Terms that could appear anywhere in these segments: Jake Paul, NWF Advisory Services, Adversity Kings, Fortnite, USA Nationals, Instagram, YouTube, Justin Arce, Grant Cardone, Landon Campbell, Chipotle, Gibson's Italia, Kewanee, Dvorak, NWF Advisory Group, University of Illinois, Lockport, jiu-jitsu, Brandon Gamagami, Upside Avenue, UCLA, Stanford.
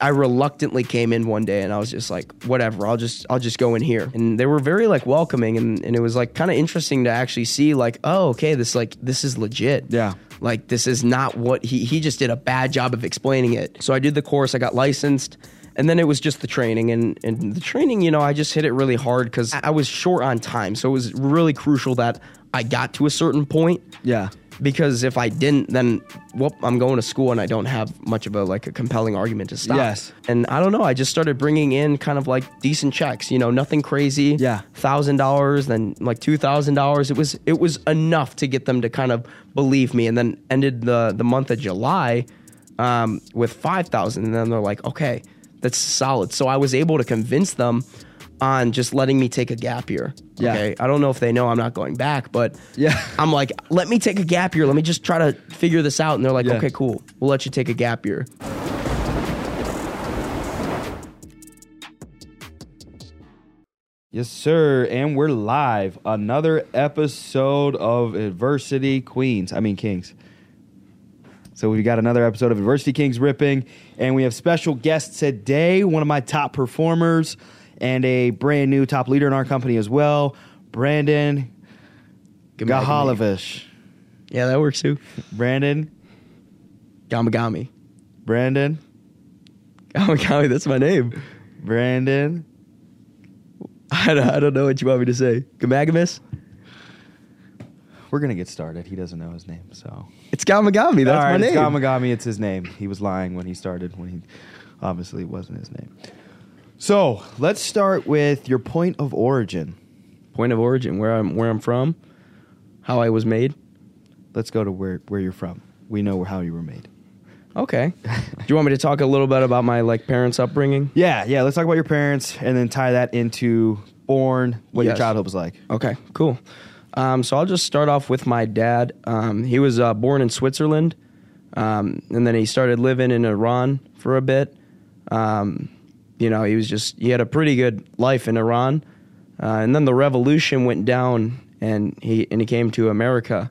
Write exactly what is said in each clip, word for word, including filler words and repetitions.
I reluctantly came in one day and I was just like, whatever, I'll just I'll just go in here. And they were very like welcoming, and, and it was like kind of interesting to actually see like, oh, okay, this like this is legit. Yeah. Like this is not what he he just did a bad job of explaining it. So I did the course, I got licensed, and then it was just the training, and, and the training, you know, I just hit it really hard because I was short on time. So it was really crucial that I got to a certain point. Yeah. Because if I didn't, then whoop, I'm going to school and I don't have much of a like a compelling argument to stop. Yes. And I don't know, I just started bringing in kind of like decent checks, you know, nothing crazy. Yeah. a thousand dollars, then like two thousand dollars. It was it was enough to get them to kind of believe me. And then ended the, the month of July um, with five thousand. And then they're like, okay, that's solid. So I was able to convince them on just letting me take a gap year. Yeah. Okay. I don't know if they know I'm not going back, but yeah. I'm like, let me take a gap year. Let me just try to figure this out. And they're like, yeah. Okay, cool. We'll let you take a gap year. Yes, sir. And we're live. Another episode of Adversity Queens. I mean, Kings. So we've got another episode of Adversity Kings ripping. And we have special guests today. One of my top performers, and a brand new top leader in our company as well, Brandon Gamagami. Yeah, that works too. Brandon Gamagami. Brandon Gamagami, that's my name. Brandon. I don't, I don't know what you want me to say. Gamagamis? We're going to get started. He doesn't know his name, so. It's Gamagami, that's right, my name. It's Gamagami, it's his name. He was lying when he started, when he obviously wasn't his name. So let's start with your point of origin. Point of origin, where I'm, where I'm from, how I was made. Let's go to where, where you're from. We know how you were made. Okay. Do you want me to talk a little bit about my like parents' upbringing? Yeah, yeah. Let's talk about your parents and then tie that into born, what yes. your childhood was like. Okay, cool. Um, so I'll just start off with my dad. Um, he was uh, born in Switzerland, um, and then he started living in Iran for a bit. Um, You know, he was just, he had a pretty good life in Iran. Uh, and then the revolution went down and he and he came to America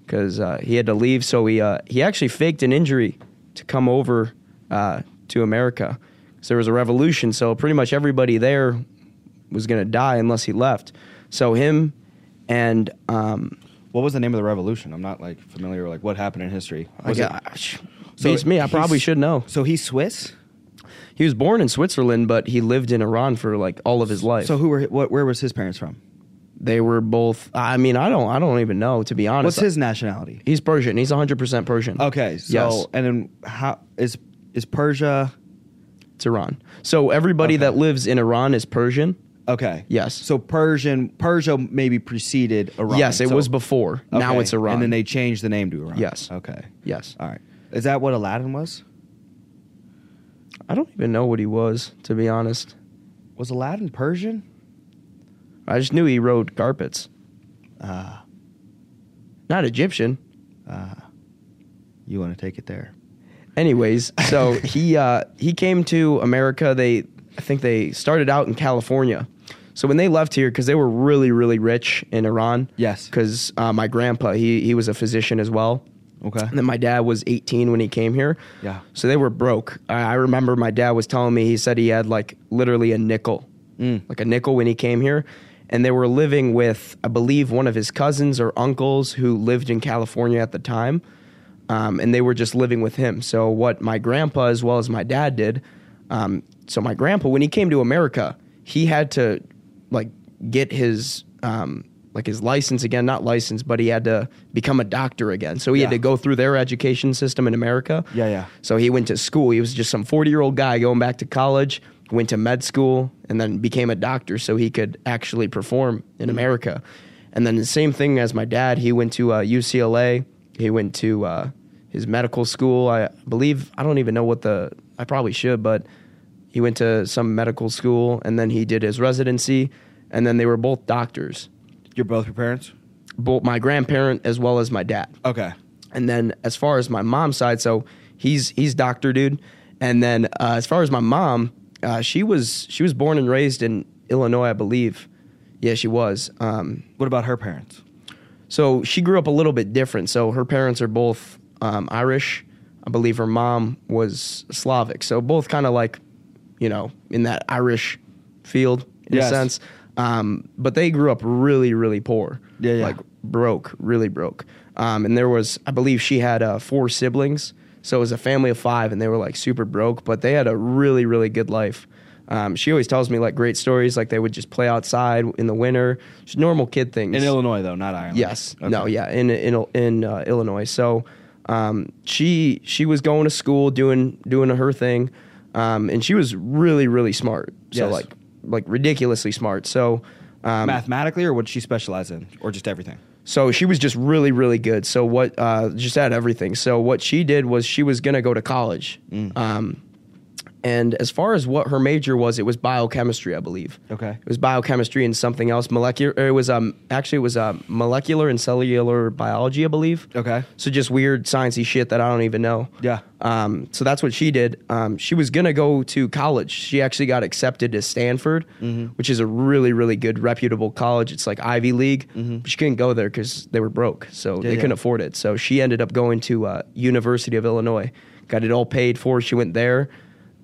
because uh, he had to leave. So he uh, he actually faked an injury to come over uh, to America because there was a revolution. So pretty much everybody there was going to die unless he left. So him and... Um, what was the name of the revolution? I'm not like familiar with like, what happened in history. Was I got, it, so beats me. I probably should know. So he's Swiss? He was born in Switzerland, but he lived in Iran for like all of his life. So who were what? Where was his parents from? They were both. I mean, I don't. I don't even know, to be honest. What's his nationality? He's Persian. He's one hundred percent Persian. Okay. So yes. And then how is is Persia? It's Iran. So everybody okay. that lives in Iran is Persian. Okay. Yes. So Persian Persia maybe preceded Iran. Yes, it so, was before. Okay. Now it's Iran. And then they changed the name to Iran. Yes. Okay. Yes. All right. Is that what Aladdin was? I don't even know what he was, to be honest. Was Aladdin Persian? I just knew he rode carpets. Ah. Uh, Not Egyptian. Ah. Uh, you want to take it there. Anyways, so he uh, he came to America. They I think they started out in California. So when they left here, because they were really, really rich in Iran. Yes. Because uh, my grandpa, he he was a physician as well. Okay. And then my dad was eighteen when he came here. Yeah. So they were broke. I, I remember my dad was telling me, he said he had like literally a nickel, mm. like a nickel when he came here. And they were living with, I believe, one of his cousins or uncles who lived in California at the time. Um, and they were just living with him. So what my grandpa as well as my dad did. Um, so my grandpa, when he came to America, he had to like get his... Um, like his license again, not license, but he had to become a doctor again. So he yeah. had to go through their education system in America. Yeah, yeah. So he went to school. He was just some forty-year-old guy going back to college, went to med school, and then became a doctor so he could actually perform in mm-hmm. America. And then the same thing as my dad, he went to uh, U C L A. He went to uh, his medical school. I believe, I don't even know what the, I probably should, but he went to some medical school, and then he did his residency, and then they were both doctors. You're both your parents? Both my grandparent as well as my dad. Okay. And then as far as my mom's side, so he's he's doctor dude. And then uh, as far as my mom, uh, she was she was born and raised in Illinois, I believe. Yeah, she was. Um, what about her parents? So she grew up a little bit different. So her parents are both um, Irish. I believe her mom was Slavic. So both kind of like, you know, in that Irish field in yes. a sense. Um, but they grew up really, really poor. Yeah, yeah. Like broke, really broke. Um, and there was, I believe she had uh, four siblings. So it was a family of five, and they were like super broke, but they had a really, really good life. Um, she always tells me like great stories, like they would just play outside in the winter, just normal kid things. In Illinois though, not Ireland. Yes. Okay. No, yeah, in in in uh, Illinois. So um, she she was going to school, doing doing her thing, um, and she was really, really smart. So yes. like like ridiculously smart. So um, mathematically, or what did she specialize in, or just everything? So she was just really, really good. So what, uh, just at everything. So what she did was she was going to go to college. Mm. Um, and as far as what her major was, it was biochemistry, I believe. Okay. It was biochemistry and something else. Molecular, it was, um, actually it was, um, molecular and cellular biology, I believe. Okay. So just weird sciencey shit that I don't even know. Yeah. Um, so that's what she did. Um, she was going to go to college. She actually got accepted to Stanford, mm-hmm. which is a really, really good, reputable college. It's like Ivy League. Mm-hmm. But she couldn't go there because they were broke, so yeah, they yeah. couldn't afford it. So she ended up going to uh, University of Illinois, got it all paid for. She went there,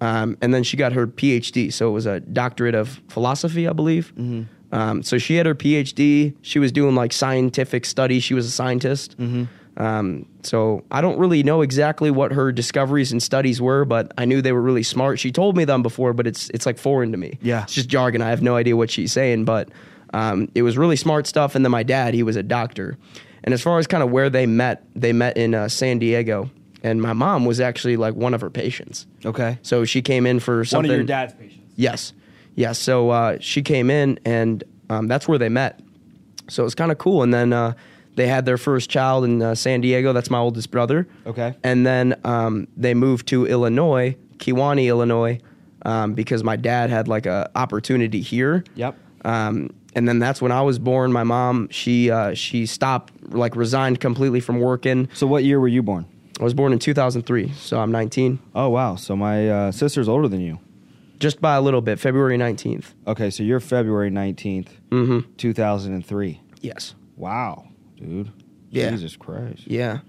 um, and then she got her P H D. So it was a doctorate of philosophy, I believe. Mm-hmm. Um, so she had her P H D. She was doing like scientific study. She was a scientist. Mm-hmm. Um, so I don't really know exactly what her discoveries and studies were, but I knew they were really smart. She told me them before, but it's, it's like foreign to me. Yeah. It's just jargon. I have no idea what she's saying, but, um, it was really smart stuff. And then my dad, he was a doctor. And as far as kind of where they met, they met in uh, San Diego, and my mom was actually like one of her patients. Okay. So she came in for something. One of your dad's patients. Yes. Yes. So, uh, she came in and, um, that's where they met. So it was kind of cool. And then, uh, they had their first child in uh, San Diego. That's my oldest brother. Okay. And then um, they moved to Illinois, Kewanee, Illinois, um, because my dad had like a opportunity here. Yep. Um, and then that's when I was born. My mom, she uh, she stopped, like resigned completely from working. So what year were you born? I was born in two thousand three, so I'm nineteen. Oh, wow. So my uh, sister's older than you. Just by a little bit, February nineteenth. Okay, so you're February nineteenth, mm-hmm. two thousand three. Yes. Wow. Dude, yeah. Jesus Christ. Yeah.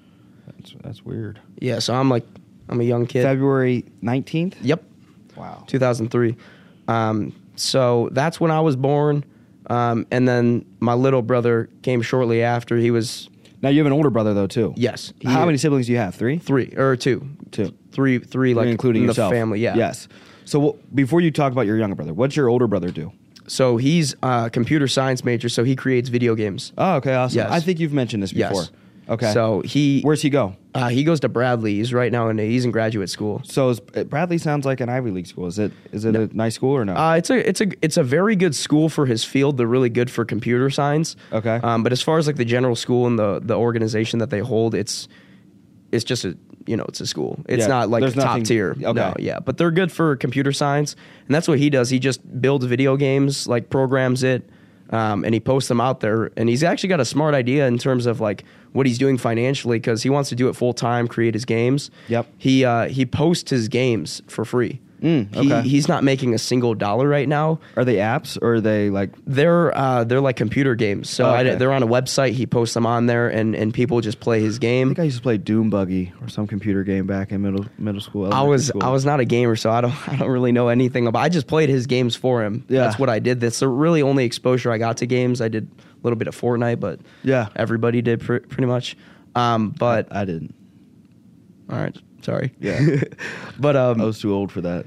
That's that's weird. Yeah, so I'm like, I'm a young kid. February nineteenth? Yep. Wow. two thousand three. Um, so that's when I was born. Um, and then my little brother came shortly after. He was... Now you have an older brother, though, too. Yes. How had, many siblings do you have? Three? Three, or two. Two. Three, three like, including in yourself. The family, yeah. Yes. So well, before you talk about your younger brother, what's your older brother do? So he's a uh, computer science major, so he creates video games. Oh, okay, awesome. Yes. I think you've mentioned this before. Yes. Okay. So he... Where's he go? Uh, he goes to Bradley. He's right now in... He's in graduate school. So is, Bradley sounds like an Ivy League school. Is it? Is it no. a nice school or no? Uh, it's a it's a it's a very good school for his field. They're really good for computer science. Okay. Um, but as far as like the general school and the the organization that they hold, it's it's just a you know it's a school. It's yeah, not like top nothing, tier. Okay. No, yeah, but they're good for computer science, and that's what he does. He just builds video games, like programs it, um, and he posts them out there. And he's actually got a smart idea in terms of like what he's doing financially, because he wants to do it full time, create his games. Yep. He uh, he posts his games for free. Mm, okay. He, he's not making a single dollar right now. Are they apps or are they like they're uh, they're like computer games? So oh, okay. I, they're on a website. He posts them on there, and, and people just play his game. I think I used to play Doom Buggy or some computer game back in middle middle school. I was school. I was not a gamer, so I don't I don't really know anything about. I just played his games for him. Yeah. That's what I did. That's the really only exposure I got to games. I did a little bit of Fortnite, but yeah, everybody did pr- pretty much. Um, but I didn't. All right. Sorry. Yeah. But um, I was too old for that.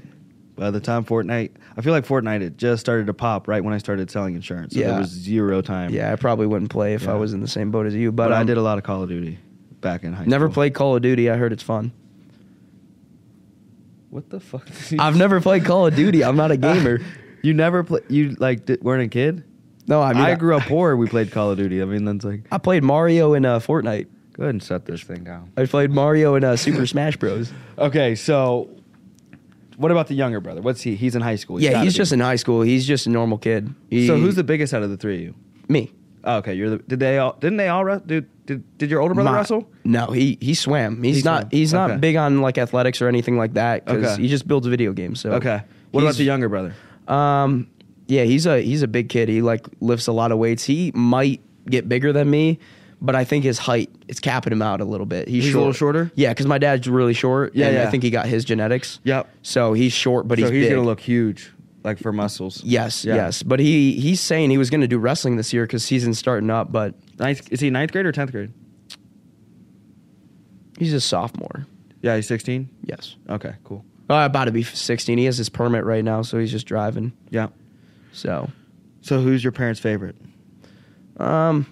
By the time Fortnite, I feel like Fortnite, it just started to pop right when I started selling insurance. So yeah. There was zero time. Yeah, I probably wouldn't play if yeah. I was in the same boat as you. But, but um, I did a lot of Call of Duty back in high never school. Never played Call of Duty. I heard it's fun. What the fuck? I've never played Call of Duty. I'm not a gamer. You never play? You like di- weren't a kid? No, I mean. I, I grew up poor. We played Call of Duty. I mean, that's like. I played Mario and uh, Fortnite. Go ahead and shut this thing down. I played Mario and uh, Super Smash Bros. Okay, so what about the younger brother? What's he? He's in high school. He's yeah, he's just in high school. He's just a normal kid. He, so who's the biggest out of the three of you? Me. Oh, okay, you're the. Did they all? Didn't they all? Did did, did your older brother My, wrestle? No, he he swam. He's he not swam. he's not okay. big on like athletics or anything like that because okay. he just builds video games. So okay, what about the younger brother? Um, yeah, he's a he's a big kid. He like lifts a lot of weights. He might get bigger than me. but I think his height, it's capping him out a little bit. He's, he's a little shorter? Yeah, because my dad's really short, yeah, and yeah. I think he got his genetics. Yep. So he's short, but so he's, he's big. So he's going to look huge, like for muscles. Yes, yeah. yes. But he he's saying he was going to do wrestling this year because season's starting up, but... Ninth, is he ninth grade or tenth grade? He's a sophomore. Yeah, he's sixteen? Yes. Okay, cool. Uh, about to be sixteen. He has his permit right now, so he's just driving. Yeah. So... So who's your parents' favorite? Um...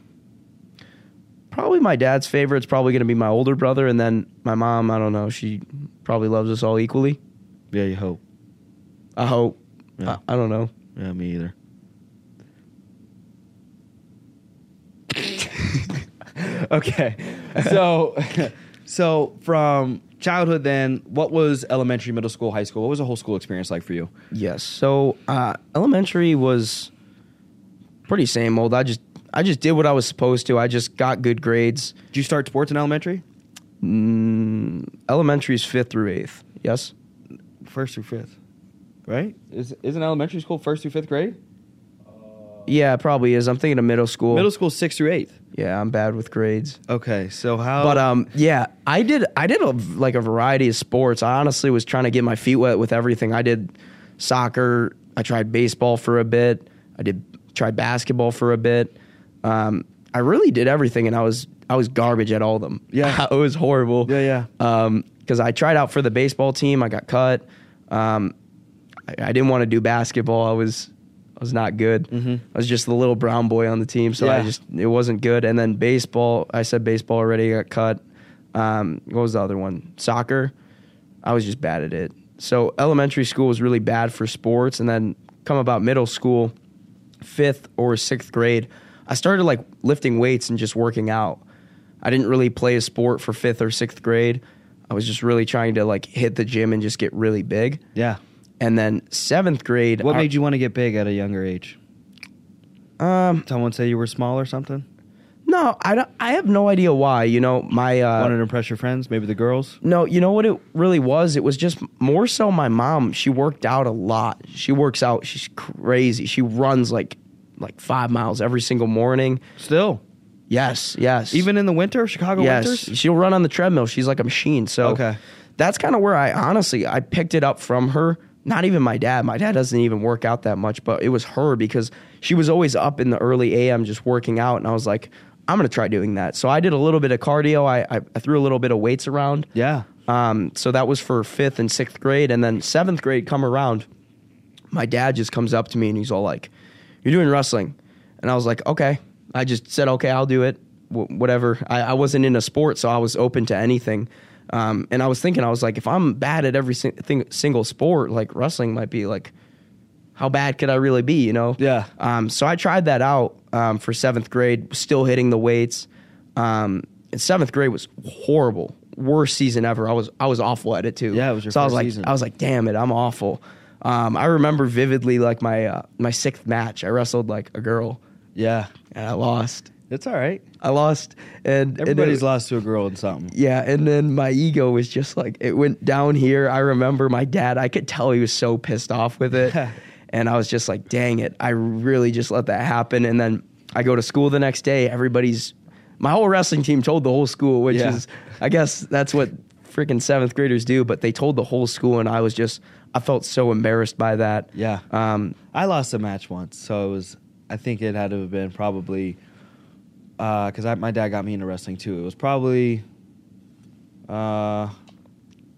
Probably my dad's favorite's probably going to be my older brother, and then my mom, I don't know, she probably loves us all equally. Yeah, you hope. I hope. Yeah. I, I don't know. Yeah, me either. Okay. So so from childhood then, what was elementary, middle school, high school? What was the whole school experience like for you? Yes. So uh, elementary was pretty same old. I just... I just did what I was supposed to. I just got good grades. Did you start sports in elementary? Mm, elementary is fifth through eighth. Yes. First through fifth, right? Is isn't elementary school first through fifth grade? Uh, yeah, it probably is. I'm thinking of middle school. Middle school sixth through eighth. Yeah, I'm bad with grades. Okay, so how? But um, yeah, I did. I did a, like a variety of sports. I honestly was trying to get my feet wet with everything. I did soccer. I tried baseball for a bit. I did try basketball for a bit. Um, I really did everything, and I was I was garbage at all of them. Yeah, it was horrible. Yeah, yeah. Um, because I tried out for the baseball team, I got cut. Um, I, I didn't want to do basketball. I was I was not good. Mm-hmm. I was just the little brown boy on the team, so yeah. I just it wasn't good. And then baseball, I said baseball already, I got cut. Um, what was the other one? Soccer. I was just bad at it. So elementary school was really bad for sports, and then come about middle school, fifth or sixth grade. I started like lifting weights and just working out. I didn't really play a sport for fifth or sixth grade. I was just really trying to like hit the gym and just get really big. Yeah. And then seventh grade. What I, made you want to get big at a younger age? Um, Someone say you were small or something? No, I don't, I have no idea why. You know, my uh, wanted to impress your friends, maybe the girls. No, you know what it really was. It was just more so my mom. She worked out a lot. She works out. She's crazy. She runs like. like five miles every single morning. Still? Yes, yes. Even in the winter, Chicago yes. winters? She'll run on the treadmill. She's like a machine. So okay. That's kind of where I honestly, I picked it up from her. Not even my dad. My dad doesn't even work out that much, but it was her because she was always up in the early A M just working out. And I was like, I'm going to try doing that. So I did a little bit of cardio. I, I, I threw a little bit of weights around. Yeah. Um. So that was for fifth and sixth grade. And then seventh grade come around, my dad just comes up to me and he's all like, "You're doing wrestling." And I was like, okay. I just said, okay, I'll do it, w- whatever. I, I wasn't in a sport, so I was open to anything. Um, and I was thinking, I was like, if I'm bad at every sing- thing, single sport, like wrestling might be like, how bad could I really be, you know? Yeah. Um, so I tried that out um, for seventh grade, still hitting the weights. Um, and seventh grade was horrible. Worst season ever. I was I was awful at it, too. Yeah, it was your so first I was like, season. I was like, damn it, I'm awful. Um, I remember vividly, like, my uh, my sixth match. I wrestled, like, a girl. Yeah. And I lost. It's all right. I lost. and Everybody's and it, lost to a girl in something. Yeah, and then my ego was just, like, it went down here. I remember my dad, I could tell he was so pissed off with it. And I was just like, dang it, I really just let that happen. And then I go to school the next day. Everybody's, my whole wrestling team told the whole school, which yeah. is, I guess that's what freaking seventh graders do. But they told the whole school, and I was just... I felt so embarrassed by that. Yeah. Um, I lost a match once, so it was, I think it had to have been probably, because uh, my dad got me into wrestling too. It was probably, uh,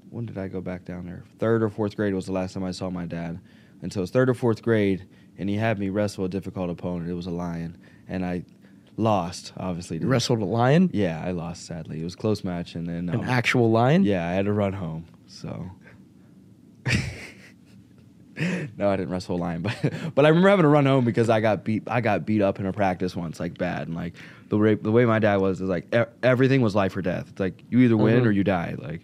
when did I go back down there? Third or fourth grade was the last time I saw my dad. And so it was third or fourth grade, and he had me wrestle a difficult opponent. It was a lion, and I lost, obviously. You wrestled a lion? Yeah, I lost, sadly. It was a close match. and then um, An actual lion? Yeah, I had to run home, so... No, I didn't wrestle a lion, but but I remember having to run home because I got beat. I got beat up in a practice once, like bad, and like the way the way my dad was is like e- everything was life or death. It's like you either win mm-hmm. or you die. Like,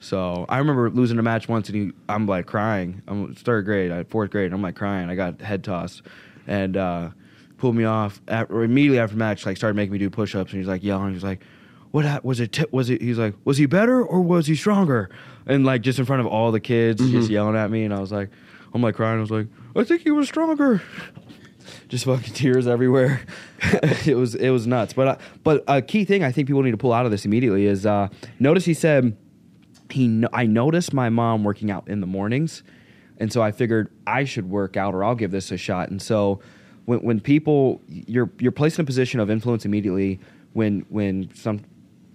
so I remember losing a match once, and he, I'm like crying. I'm third grade, I, fourth grade, and I'm like crying. I got head tossed, and uh, pulled me off at, or immediately after the match. Like started making me do push ups, and he's like yelling. He's like, "What was it? T- was it?" He's like, "Was he better or was he stronger?" And like just in front of all the kids, mm-hmm. just yelling at me, and I was like. I'm like crying. I was like, I think he was stronger. just fucking tears everywhere. It was it was nuts. But uh, but a key thing I think people need to pull out of this immediately is uh, notice he said he no- I noticed my mom working out in the mornings, and so I figured I should work out or I'll give this a shot. And so when when people you're you're placed in a position of influence immediately when when some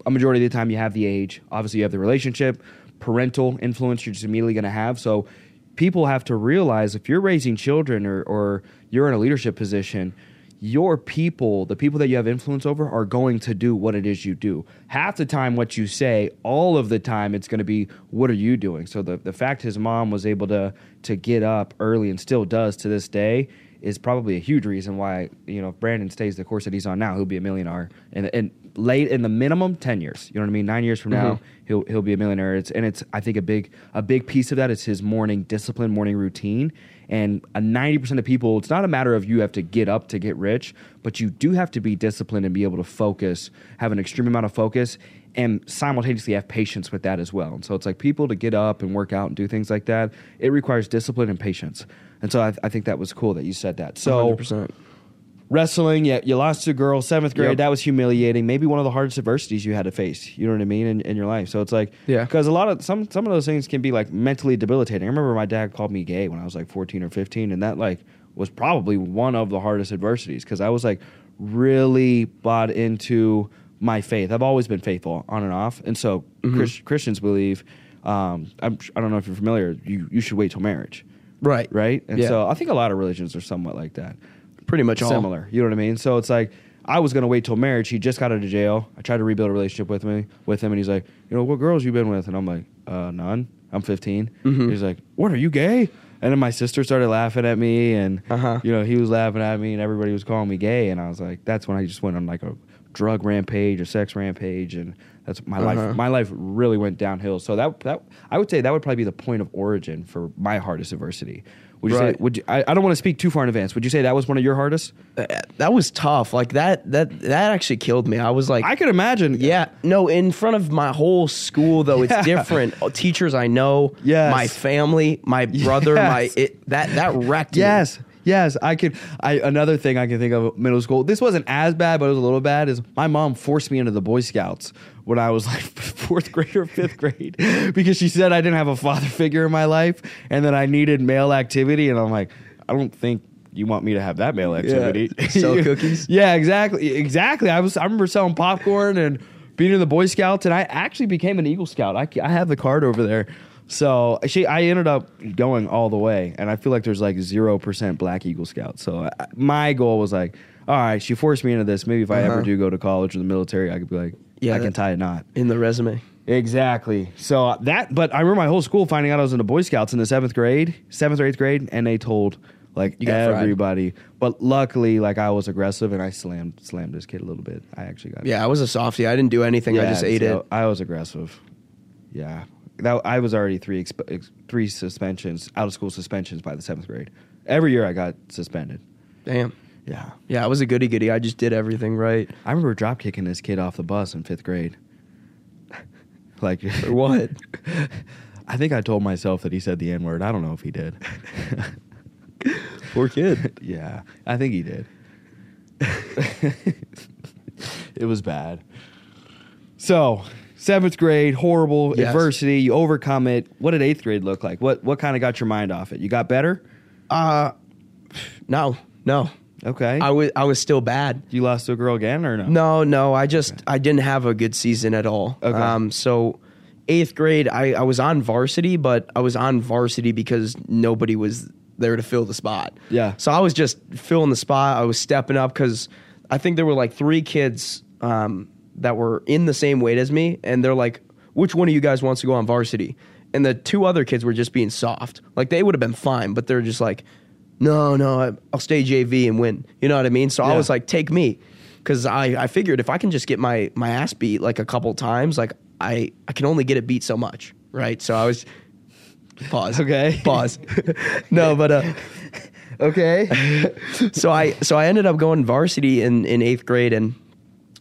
a majority of the time you have the age, obviously you have the relationship, parental influence you're just immediately going to have. So people have to realize if you're raising children or, or you're in a leadership position, your people, the people that you have influence over, are going to do what it is you do. Half the time what you say, all of the time it's going to be, what are you doing? So the, the fact his mom was able to to get up early and still does to this day is probably a huge reason why, you know, if Brandon stays the course that he's on now, he'll be a millionaire. And, and late in the minimum, ten years. You know what I mean? Nine years from mm-hmm. now, he'll he'll be a millionaire. It's, and it's, I think, a big a big piece of that is his morning discipline, morning routine. And a ninety percent of people, it's not a matter of you have to get up to get rich, but you do have to be disciplined and be able to focus, have an extreme amount of focus, and simultaneously have patience with that as well. And so it's like people to get up and work out and do things like that, it requires discipline and patience. And so I, I think that was cool that you said that. So one hundred percent. Wrestling, yeah, you lost to a girl, seventh grade. Yep. That was humiliating. Maybe one of the hardest adversities you had to face, you know what I mean, in, in your life. So it's like, yeah, because a lot of some some of those things can be like mentally debilitating. I remember my dad called me gay when I was like fourteen or fifteen, and that like was probably one of the hardest adversities because I was like really bought into my faith. I've always been faithful on and off, and so mm-hmm. Chris, Christians believe. Um, I'm, I don't know if you're familiar. You you should wait till marriage. Right. Right? And yeah. so I think a lot of religions are somewhat like that. Pretty much all. Similar. You know what I mean? So it's like, I was going to wait till marriage. He just got out of jail. I tried to rebuild a relationship with me, with him, and he's like, you know, what girls you been with? And I'm like, uh, none. I'm fifteen. Mm-hmm. He's like, what, are you gay? And then my sister started laughing at me, and, uh-huh. you know, he was laughing at me, and everybody was calling me gay, and I was like, that's when I just went on like a drug rampage, a sex rampage, and that's my uh-huh. life. My life really went downhill. So that that I would say that would probably be the point of origin for my hardest adversity. Would you right. say? Would you, I, I don't want to speak too far in advance. Would you say that was one of your hardest? Uh, that was tough. Like that that that actually killed me. I was like, I could imagine. Yeah. No, in front of my whole school though, yeah. it's different. Teachers I know, yes. my family, my brother, yes. my it, that that wrecked yes. me. Yes. Yes, I could. I, another thing I can think of middle school. This wasn't as bad, but it was a little bad. Is my mom forced me into the Boy Scouts when I was like fourth grade or fifth grade because she said I didn't have a father figure in my life and that I needed male activity. And I'm like, I don't think you want me to have that male activity. Yeah. Sell cookies. Yeah, exactly, exactly. I was. I remember selling popcorn and being in the Boy Scouts, and I actually became an Eagle Scout. I, I have the card over there. So she, I ended up going all the way, and I feel like there's like zero percent black Eagle Scouts. So I, my goal was like, all right, she forced me into this. Maybe if I uh-huh. ever do go to college or the military, I could be like, yeah, I can tie a knot. In the resume. Exactly. So that, but I remember my whole school finding out I was in the Boy Scouts in the seventh grade, seventh or eighth grade, and they told like everybody. Fried. But luckily, like I was aggressive, and I slammed slammed this kid a little bit. I actually got Yeah, it. I was a softie. I didn't do anything. Yeah, I just ate so it. I was aggressive. Yeah. That, I was already three exp- three suspensions, out of school suspensions by the seventh grade. Every year I got suspended. Damn. Yeah. Yeah, I was a goody-goody. I just did everything right. I remember drop kicking this kid off the bus in fifth grade. Like, for what? I think I told myself that he said the N-word. I don't know if he did. Poor kid. Yeah, I think he did. It was bad. So... Seventh grade, horrible yes. adversity. You overcome it. What did eighth grade look like? What what kind of got your mind off it? You got better? Uh, no, no. Okay. I was I was still bad. You lost to a girl again or no? No, no. I just okay. I didn't have a good season at all. Okay. Um. So eighth grade, I, I was on varsity, but I was on varsity because nobody was there to fill the spot. Yeah. So I was just filling the spot. I was stepping up because I think there were like three kids. Um. that were in the same weight as me, and they're like, which one of you guys wants to go on varsity? And the two other kids were just being soft. Like, they would have been fine, but they're just like, no, no, I'll stay J V and win. You know what I mean? So yeah. I was like, take me, because I, I figured if I can just get my, my ass beat, like, a couple times, like, I, I can only get it beat so much, right? So I was... Pause. Okay. Pause. No, but... uh Okay. so I so I ended up going varsity in, in eighth grade, and...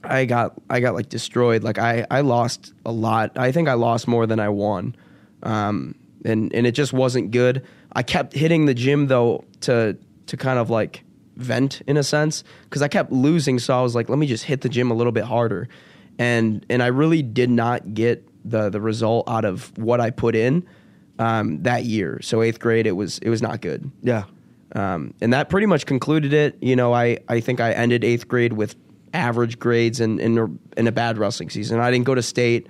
I got I got like destroyed. Like I, I lost a lot. I think I lost more than I won, um, and and it just wasn't good. I kept hitting the gym though to to kind of like vent in a sense, because I kept losing. So I was like, let me just hit the gym a little bit harder. And and I really did not get the the result out of what I put in um, that year. So eighth grade, it was it was not good. Yeah. Um, and that pretty much concluded it. You know, I, I think I ended eighth grade with average grades and in in a bad wrestling season. I didn't go to state.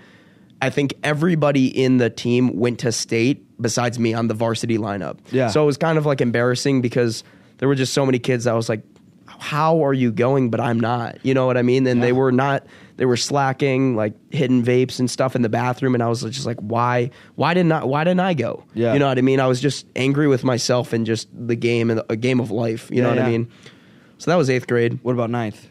I think everybody in the team went to state besides me on the varsity lineup. Yeah. So it was kind of like embarrassing because there were just so many kids that I was like, how are you going? But I'm not, you know what I mean? And yeah. they were not, they were slacking, like hitting vapes and stuff in the bathroom. And I was just like, why, why didn't I, why didn't I go? Yeah. You know what I mean? I was just angry with myself and just the game and the, a game of life. You yeah, know what yeah. I mean? So that was eighth grade. What about ninth?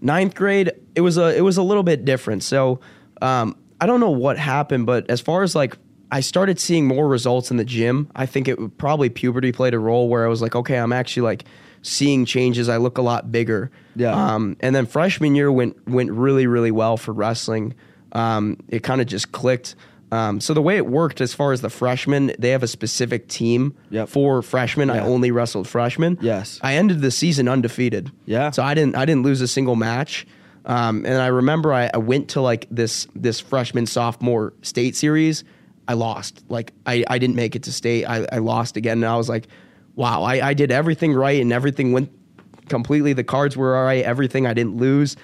Ninth grade, it was a, it was a little bit different. So, um, I don't know what happened, but as far as like, I started seeing more results in the gym. I think it probably puberty played a role where I was like, okay, I'm actually like seeing changes. I look a lot bigger. Yeah. Um, and then freshman year went, went really, really well for wrestling. Um, it kind of just clicked. Um, so the way it worked as far as the freshmen, they have a specific team yep. for freshmen. Yeah. I only wrestled freshmen. Yes. I ended the season undefeated. Yeah. So I didn't, I didn't lose a single match. Um, and I remember I, I went to like this this freshman sophomore state series. I lost. Like I, I didn't make it to state. I, I lost again. And I was like, wow, I, I did everything right and everything went completely. The cards were all right. Everything I didn't lose.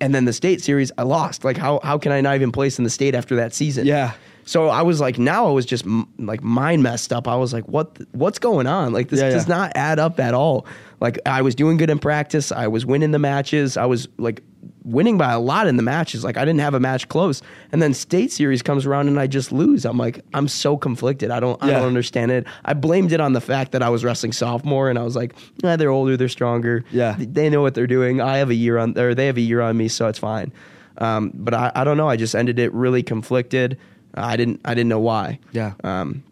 And then the state series, I lost. Like how how can I not even place in the state after that season? Yeah. So I was like, now I was just m- like mind messed up. I was like, what, th- what's going on? Like this yeah, does yeah. not add up at all. Like I was doing good in practice. I was winning the matches. I was like winning by a lot in the matches. Like I didn't have a match close. And then state series comes around and I just lose. I'm like, I'm so conflicted. I don't, yeah. I don't understand it. I blamed it on the fact that I was wrestling sophomore and I was like, nah, they're older. They're stronger. Yeah. They know what they're doing. I have a year on or they have a year on me. So it's fine. Um, but I, I don't know. I just ended it really conflicted. I didn't. I didn't know why. Yeah. Um,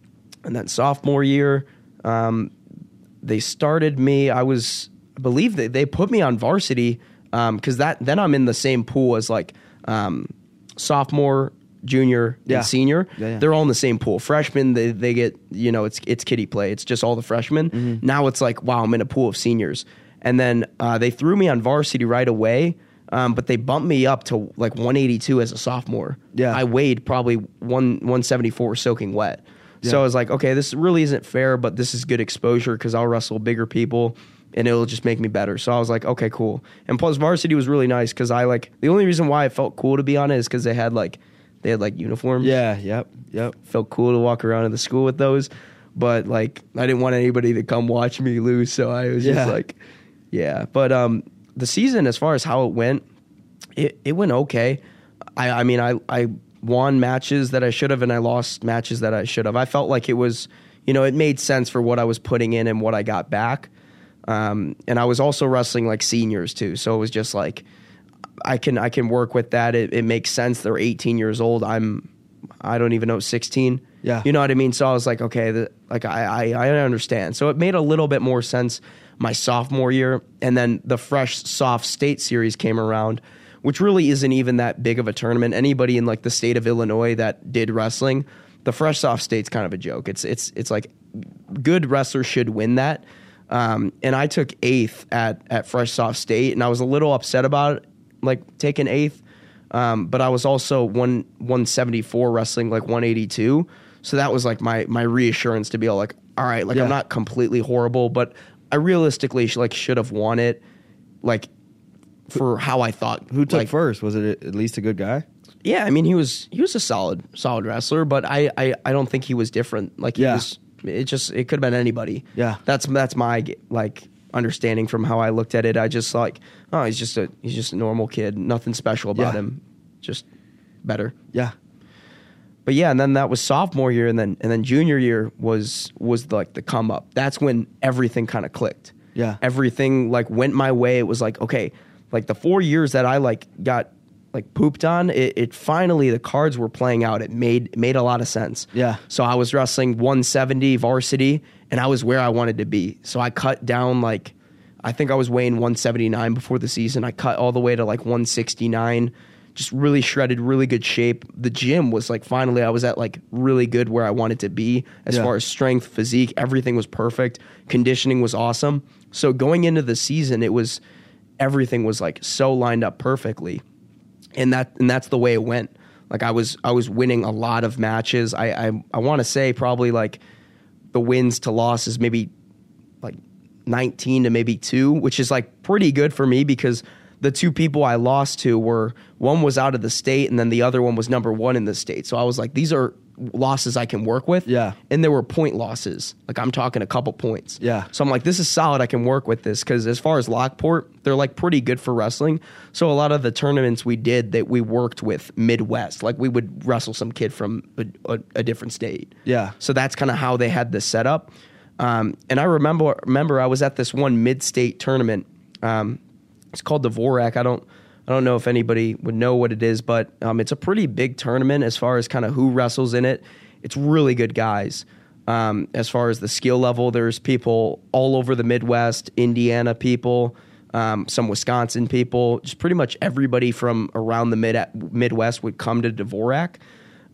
and then sophomore year, um, they started me. I was, I believe they they put me on varsity because um, that then I'm in the same pool as like um, sophomore, junior, yeah. and senior. Yeah, yeah. They're all in the same pool. Freshmen, they they get you know it's it's kiddie play. It's just all the freshmen. Mm-hmm. Now it's like wow, I'm in a pool of seniors. And then uh, they threw me on varsity right away. Um, but they bumped me up to like one eighty-two as a sophomore. Yeah. I weighed probably one, one seventy-four soaking wet. Yeah. So I was like, okay, this really isn't fair, but this is good exposure because I'll wrestle bigger people and it'll just make me better. So I was like, okay, cool. And plus varsity was really nice because I like, the only reason why I felt cool to be on it is because they had like, they had like uniforms. Yeah, yep, yep. Felt cool to walk around in the school with those. But like, I didn't want anybody to come watch me lose. So I was yeah. just like, yeah. But, um, the season, as far as how it went, it, it went okay. I, I mean, I, I won matches that I should have, and I lost matches that I should have. I felt like it was, you know, it made sense for what I was putting in and what I got back. Um, and I was also wrestling, like, seniors, too. So it was just like, I can I can work with that. It, it makes sense. They're eighteen years old. I'm, I don't even know, sixteen. Yeah. You know what I mean? So I was like, okay, the, like, I, I, I understand. So it made a little bit more sense my sophomore year, and then the fresh soft state series came around, which really isn't even that big of a tournament. Anybody in like the state of Illinois that did wrestling, the fresh soft state's kind of a joke. It's it's it's like good wrestlers should win that. Um, and I took eighth at at fresh soft state, and I was a little upset about it, like taking eighth, um, but I was also one one seventy-four wrestling like one eighty-two, so that was like my my reassurance to be all like, all right, like yeah. I'm not completely horrible, but I realistically like should have won it, like for how I thought. Who took like, first? Was it at least a good guy? Yeah, I mean he was he was a solid solid wrestler, but I I, I don't think he was different. Like he yeah. was, it just it could have been anybody. Yeah, that's that's my like understanding from how I looked at it. I just like oh he's just a he's just a normal kid, nothing special about yeah. him, just better. Yeah, but yeah, and then that was sophomore year, and then and then junior year was was like the come up. That's when everything kind of clicked. Yeah, everything like went my way. It was like okay, like the four years that I like got like pooped on, it, it finally the cards were playing out. It made it made a lot of sense. Yeah. So I was wrestling one seventy varsity, and I was where I wanted to be. So I cut down like, I think I was weighing one seventy-nine before the season. I cut all the way to like one sixty-nine. just really shredded, really good shape. The gym was like, finally I was at like really good where I wanted to be as yeah. far as strength, physique, everything was perfect. Conditioning was awesome. So going into the season, it was, everything was like so lined up perfectly. And that, and that's the way it went. Like I was, I was winning a lot of matches. I, I, I want to say probably like the wins to losses, maybe like nineteen to maybe two, which is like pretty good for me because the two people I lost to were, one was out of the state and then the other one was number one in the state. So I was like, these are losses I can work with. Yeah. And there were point losses. Like I'm talking a couple points. Yeah. So I'm like, this is solid. I can work with this. Cause as far as Lockport, they're like pretty good for wrestling. So a lot of the tournaments we did that we worked with Midwest, like we would wrestle some kid from a, a, a different state. Yeah. So that's kind of how they had this set up. Um, and I remember, remember I was at this one mid-state tournament, um, it's called the Dvorak. I don't, I don't know if anybody would know what it is, but um, it's a pretty big tournament as far as kind of who wrestles in it. It's really good guys. Um, as far as the skill level, there's people all over the Midwest, Indiana people, um, some Wisconsin people. Just pretty much everybody from around the mid Midwest would come to Dvorak.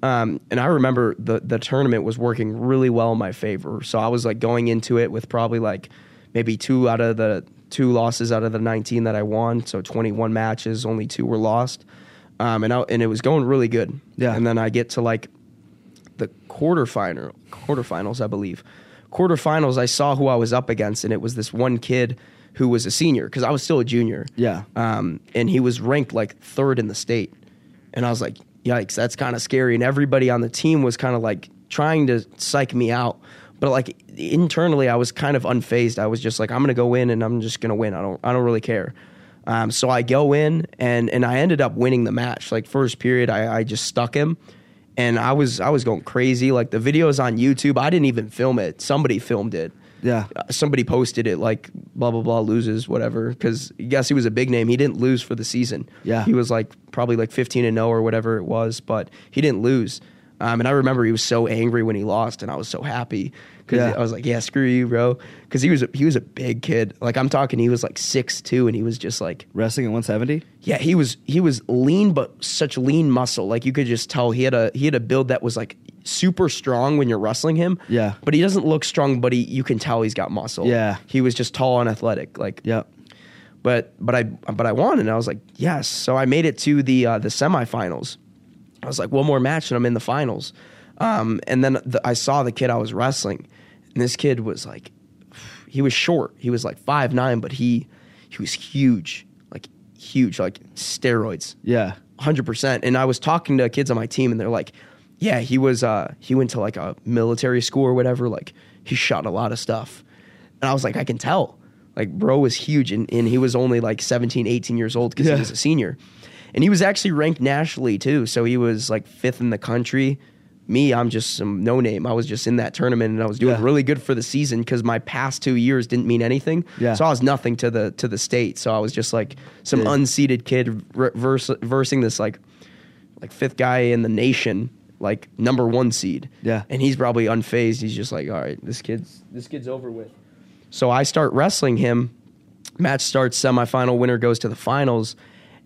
Um, and I remember the the tournament was working really well in my favor. So I was like going into it with probably like maybe two out of the. two losses out of the nineteen that I won. So twenty-one matches, only two were lost. Um, and I, and it was going really good. Yeah. And then I get to like the quarterfinal, quarterfinals, I believe. Quarterfinals, I saw who I was up against, and it was this one kid who was a senior because I was still a junior. Yeah. Um, and he was ranked like third in the state. And I was like, yikes, that's kind of scary. And everybody on the team was kind of like trying to psych me out. But like internally, I was kind of unfazed. I was just like, I'm going to go in and I'm just going to win. I don't, I don't really care. Um, so I go in and, and I ended up winning the match. Like first period, I, I just stuck him, and I was, I was going crazy. Like the video's on YouTube. I didn't even film it. Somebody filmed it. Yeah. Uh, somebody posted it like blah, blah, blah, loses, whatever. Cause I guess he was a big name. He didn't lose for the season. Yeah. He was like probably like fifteen and oh or whatever it was, but he didn't lose. Um, and I remember he was so angry when he lost, and I was so happy because yeah. I was like, yeah, screw you, bro. Because he was, a, he was a big kid. Like I'm talking, he was like six two, and he was just like. Wrestling at one seventy? Yeah, he was, he was lean, but such lean muscle. Like you could just tell he had a, he had a build that was like super strong when you're wrestling him. Yeah. But he doesn't look strong, but he, you can tell he's got muscle. Yeah. He was just tall and athletic. Like, yeah. But, but I, but I won, and I was like, yes. So I made it to the, uh, the semifinals. I was like, one more match and I'm in the finals. Um, and then the, I saw the kid I was wrestling, and this kid was like, he was short. He was like five nine, but he he was huge, like huge, like steroids. Yeah. one hundred percent. And I was talking to kids on my team, and they're like, yeah, he was, uh, he went to like a military school or whatever. Like he shot a lot of stuff. And I was like, I can tell. Like bro was huge, and, and he was only like seventeen, eighteen years old because yeah. he was a senior. And he was actually ranked nationally, too. So he was, like, fifth in the country. Me, I'm just some no-name. I was just in that tournament, and I was doing yeah. really good for the season because my past two years didn't mean anything. Yeah. So I was nothing to the to the state. So I was just, like, some yeah. unseeded kid vers- versing this, like, like, fifth guy in the nation, like, number one seed. Yeah. And he's probably unfazed. He's just like, all right, this kid's this kid's over with. So I start wrestling him. Match starts, semifinal, winner goes to the finals.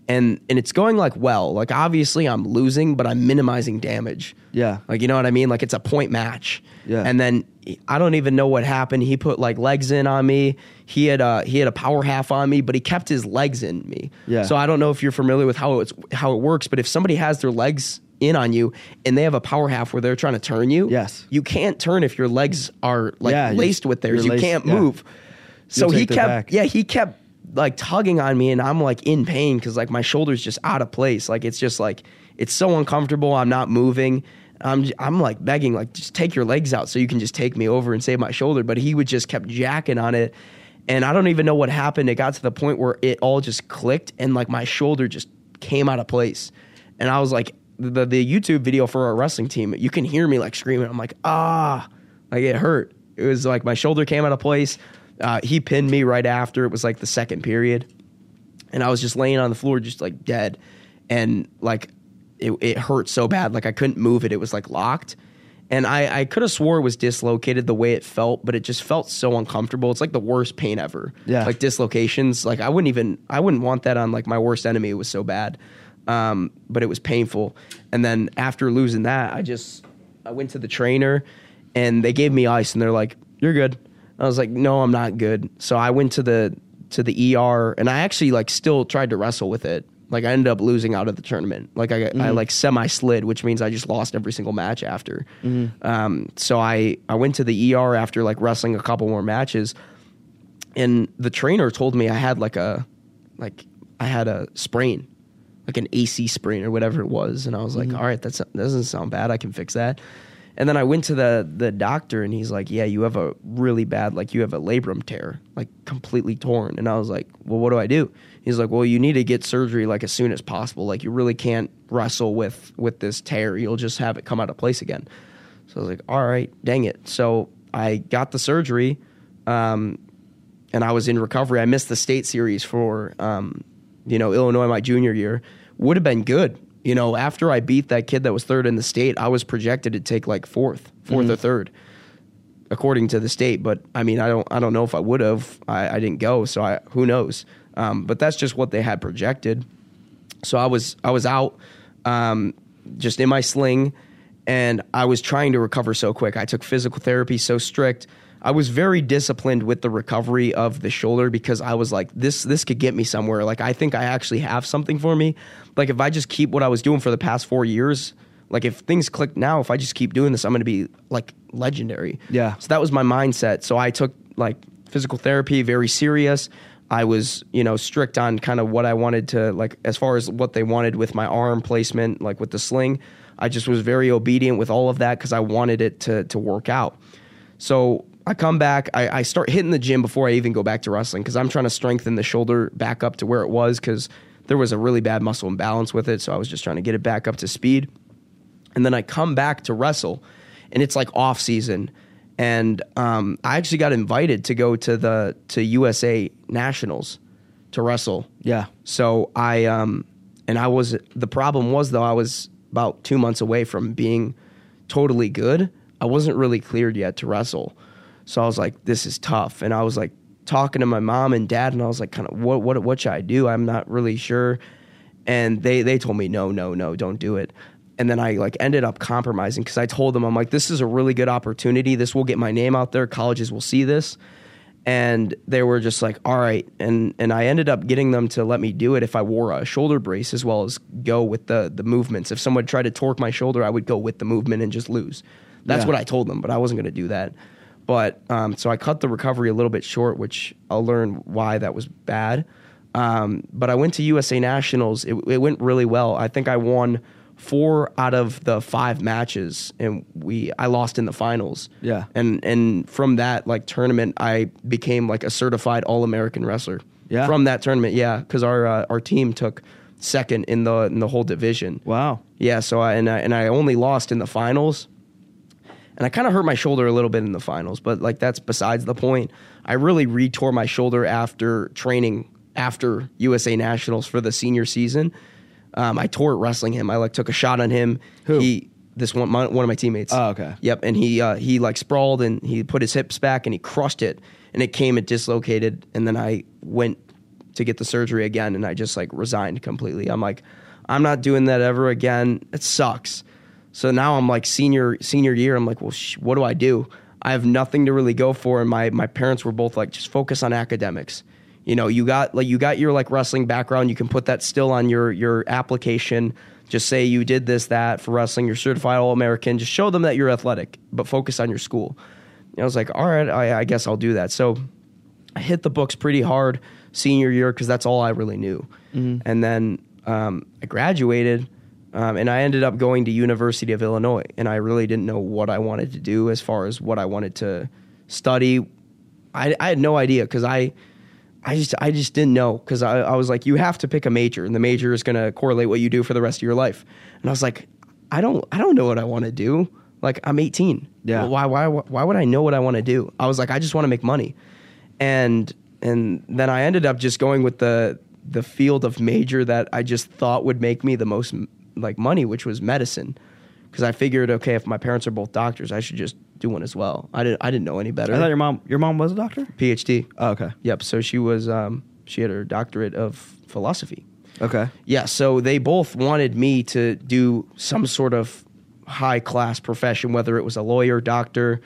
And and it's going, like, well. Like, obviously, I'm losing, but I'm minimizing damage. Yeah. Like, you know what I mean? Like, it's a point match. Yeah. And then I don't even know what happened. He put, like, legs in on me. He had a, he had a power half on me, but he kept his legs in me. Yeah. So I don't know if you're familiar with how it's how it works, but if somebody has their legs in on you and they have a power half where they're trying to turn you, yes. you can't turn if your legs are, like, yeah, laced with theirs. You laced, can't move. Yeah. So he kept, back. yeah, he kept... like tugging on me, and I'm like in pain because like my shoulder's just out of place. Like it's just like it's so uncomfortable. I'm not moving. I'm I'm like begging, like just take your legs out so you can just take me over and save my shoulder. But he would just kept jacking on it, and I don't even know what happened. It got to the point where it all just clicked, and like my shoulder just came out of place, and I was like the the YouTube video for our wrestling team. You can hear me like screaming. I'm like ah, like it hurt. It was like my shoulder came out of place. Uh, he pinned me right after. It was like the second period, and I was just laying on the floor, just like dead, and like it, it hurt so bad, like I couldn't move it. It was like locked, and I, I could have swore it was dislocated the way it felt, but it just felt so uncomfortable. It's like the worst pain ever. Yeah, like dislocations. Like I wouldn't even I wouldn't want that on like my worst enemy. It was so bad. um, but it was painful. And then after losing that, I just I went to the trainer, and they gave me ice, and they're like, "You're good." I was like, "No, I'm not good." So I went to the to the E R, and I actually like still tried to wrestle with it. Like I ended up losing out of the tournament. Like I, mm-hmm. I like semi slid, which means I just lost every single match after. Mm-hmm. Um, so I, I went to the E R after like wrestling a couple more matches, and the trainer told me I had like a, like I had a sprain, like an A C sprain or whatever it was. And I was mm-hmm. like, all right, that's, that doesn't sound bad. I can fix that. And then I went to the the doctor, and he's like, yeah, you have a really bad, like you have a labrum tear, like completely torn. And I was like, well, what do I do? He's like, well, you need to get surgery like as soon as possible. Like you really can't wrestle with, with this tear. You'll just have it come out of place again. So I was like, all right, dang it. So I got the surgery, um, and I was in recovery. I missed the state series for, um, you know, Illinois my junior year. Would have been good. You know, after I beat that kid that was third in the state, I was projected to take like fourth, fourth mm-hmm. or third, according to the state. But I mean, I don't, I don't know if I would have. I, I didn't go, so I, who knows? Um, but that's just what they had projected. So I was, I was out, um, just in my sling, and I was trying to recover so quick. I took physical therapy so strict. I was very disciplined with the recovery of the shoulder because I was like, this this could get me somewhere. Like, I think I actually have something for me. Like, if I just keep what I was doing for the past four years, like, if things click now, if I just keep doing this, I'm going to be, like, legendary. Yeah. So that was my mindset. So I took, like, physical therapy very serious. I was, you know, strict on kind of what I wanted to, like, as far as what they wanted with my arm placement, like, with the sling. I just was very obedient with all of that because I wanted it to to work out. So I come back, I, I start hitting the gym before I even go back to wrestling because I'm trying to strengthen the shoulder back up to where it was because there was a really bad muscle imbalance with it. So I was just trying to get it back up to speed. And then I come back to wrestle, and it's like off season. And um, I actually got invited to go to the to U S A Nationals to wrestle. Yeah. So I, um, and I was, the problem was though, I was about two months away from being totally good. I wasn't really cleared yet to wrestle. So I was like, this is tough. And I was like talking to my mom and dad, and I was like, kind of, what, what, what should I do? I'm not really sure. And they, they told me, no, no, no, don't do it. And then I like ended up compromising because I told them, I'm like, this is a really good opportunity. This will get my name out there. Colleges will see this. And they were just like, all right. And, and I ended up getting them to let me do it if I wore a shoulder brace as well as go with the, the movements. If someone tried to torque my shoulder, I would go with the movement and just lose. That's yeah. what I told them, but I wasn't going to do that. But um, so I cut the recovery a little bit short, which I'll learn why that was bad. Um, but I went to U S A Nationals. It, it went really well. I think I won four out of the five matches, and we I lost in the finals. Yeah. And and from that like tournament, I became like a certified All-American wrestler. Yeah. From that tournament, yeah, because our uh, our team took second in the in the whole division. Wow. Yeah. So I and I, and I only lost in the finals. And I kind of hurt my shoulder a little bit in the finals, but like that's besides the point. I really re-tore my shoulder after training after U S A Nationals for the senior season. Um, I tore it wrestling him. I like took a shot on him. Who? He this one my, one of my teammates. Oh, okay. Yep, and he uh, he like sprawled and he put his hips back and he crushed it and it came and dislocated. And then I went to get the surgery again and I just like resigned completely. I'm like, I'm not doing that ever again. It sucks. So now I'm like senior senior year. I'm like, well, sh- what do I do? I have nothing to really go for. And my my parents were both like, just focus on academics. You know, you got like you got your like wrestling background. You can put that still on your your application. Just say you did this, that for wrestling. You're certified All-American. Just show them that you're athletic, but focus on your school. And I was like, all right, I, I guess I'll do that. So I hit the books pretty hard senior year because that's all I really knew. Mm-hmm. And then um, I graduated. Um, and I ended up going to University of Illinois, and I really didn't know what I wanted to do as far as what I wanted to study. I, I had no idea because I, I just I just didn't know because I, I was like, you have to pick a major, and the major is going to correlate what you do for the rest of your life. And I was like, I don't I don't know what I want to do. Like I'm eighteen. Yeah. Why why why would I know what I want to do? I was like, I just want to make money, and and then I ended up just going with the the field of major that I just thought would make me the most like money, which was medicine, because I figured, okay, if my parents are both doctors, I should just do one as well. I didn't, I didn't know any better. I thought your mom, your mom was a doctor, P H D. Oh, okay, yep. So she was, um, she had her doctorate of philosophy. Okay. Yeah, so they both wanted me to do some sort of high-class profession, whether it was a lawyer, doctor,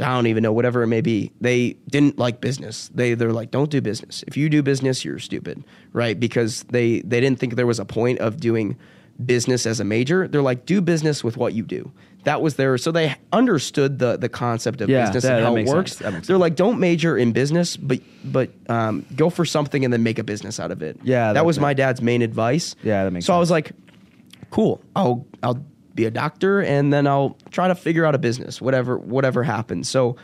I don't even know, whatever it may be. They didn't like business. They, they're like, don't do business. If you do business, you're stupid, right? Because they, they didn't think there was a point of doing business as a major. They're like, do business with what you do. That was their, so they understood the the concept of yeah, business that, and how it works. They're sense. Like, don't major in business, but but um, go for something and then make a business out of it. Yeah, that, that was my dad's main advice. Yeah, that makes so sense. So I was like, cool, I'll I'll be a doctor and then I'll try to figure out a business, whatever whatever happens. So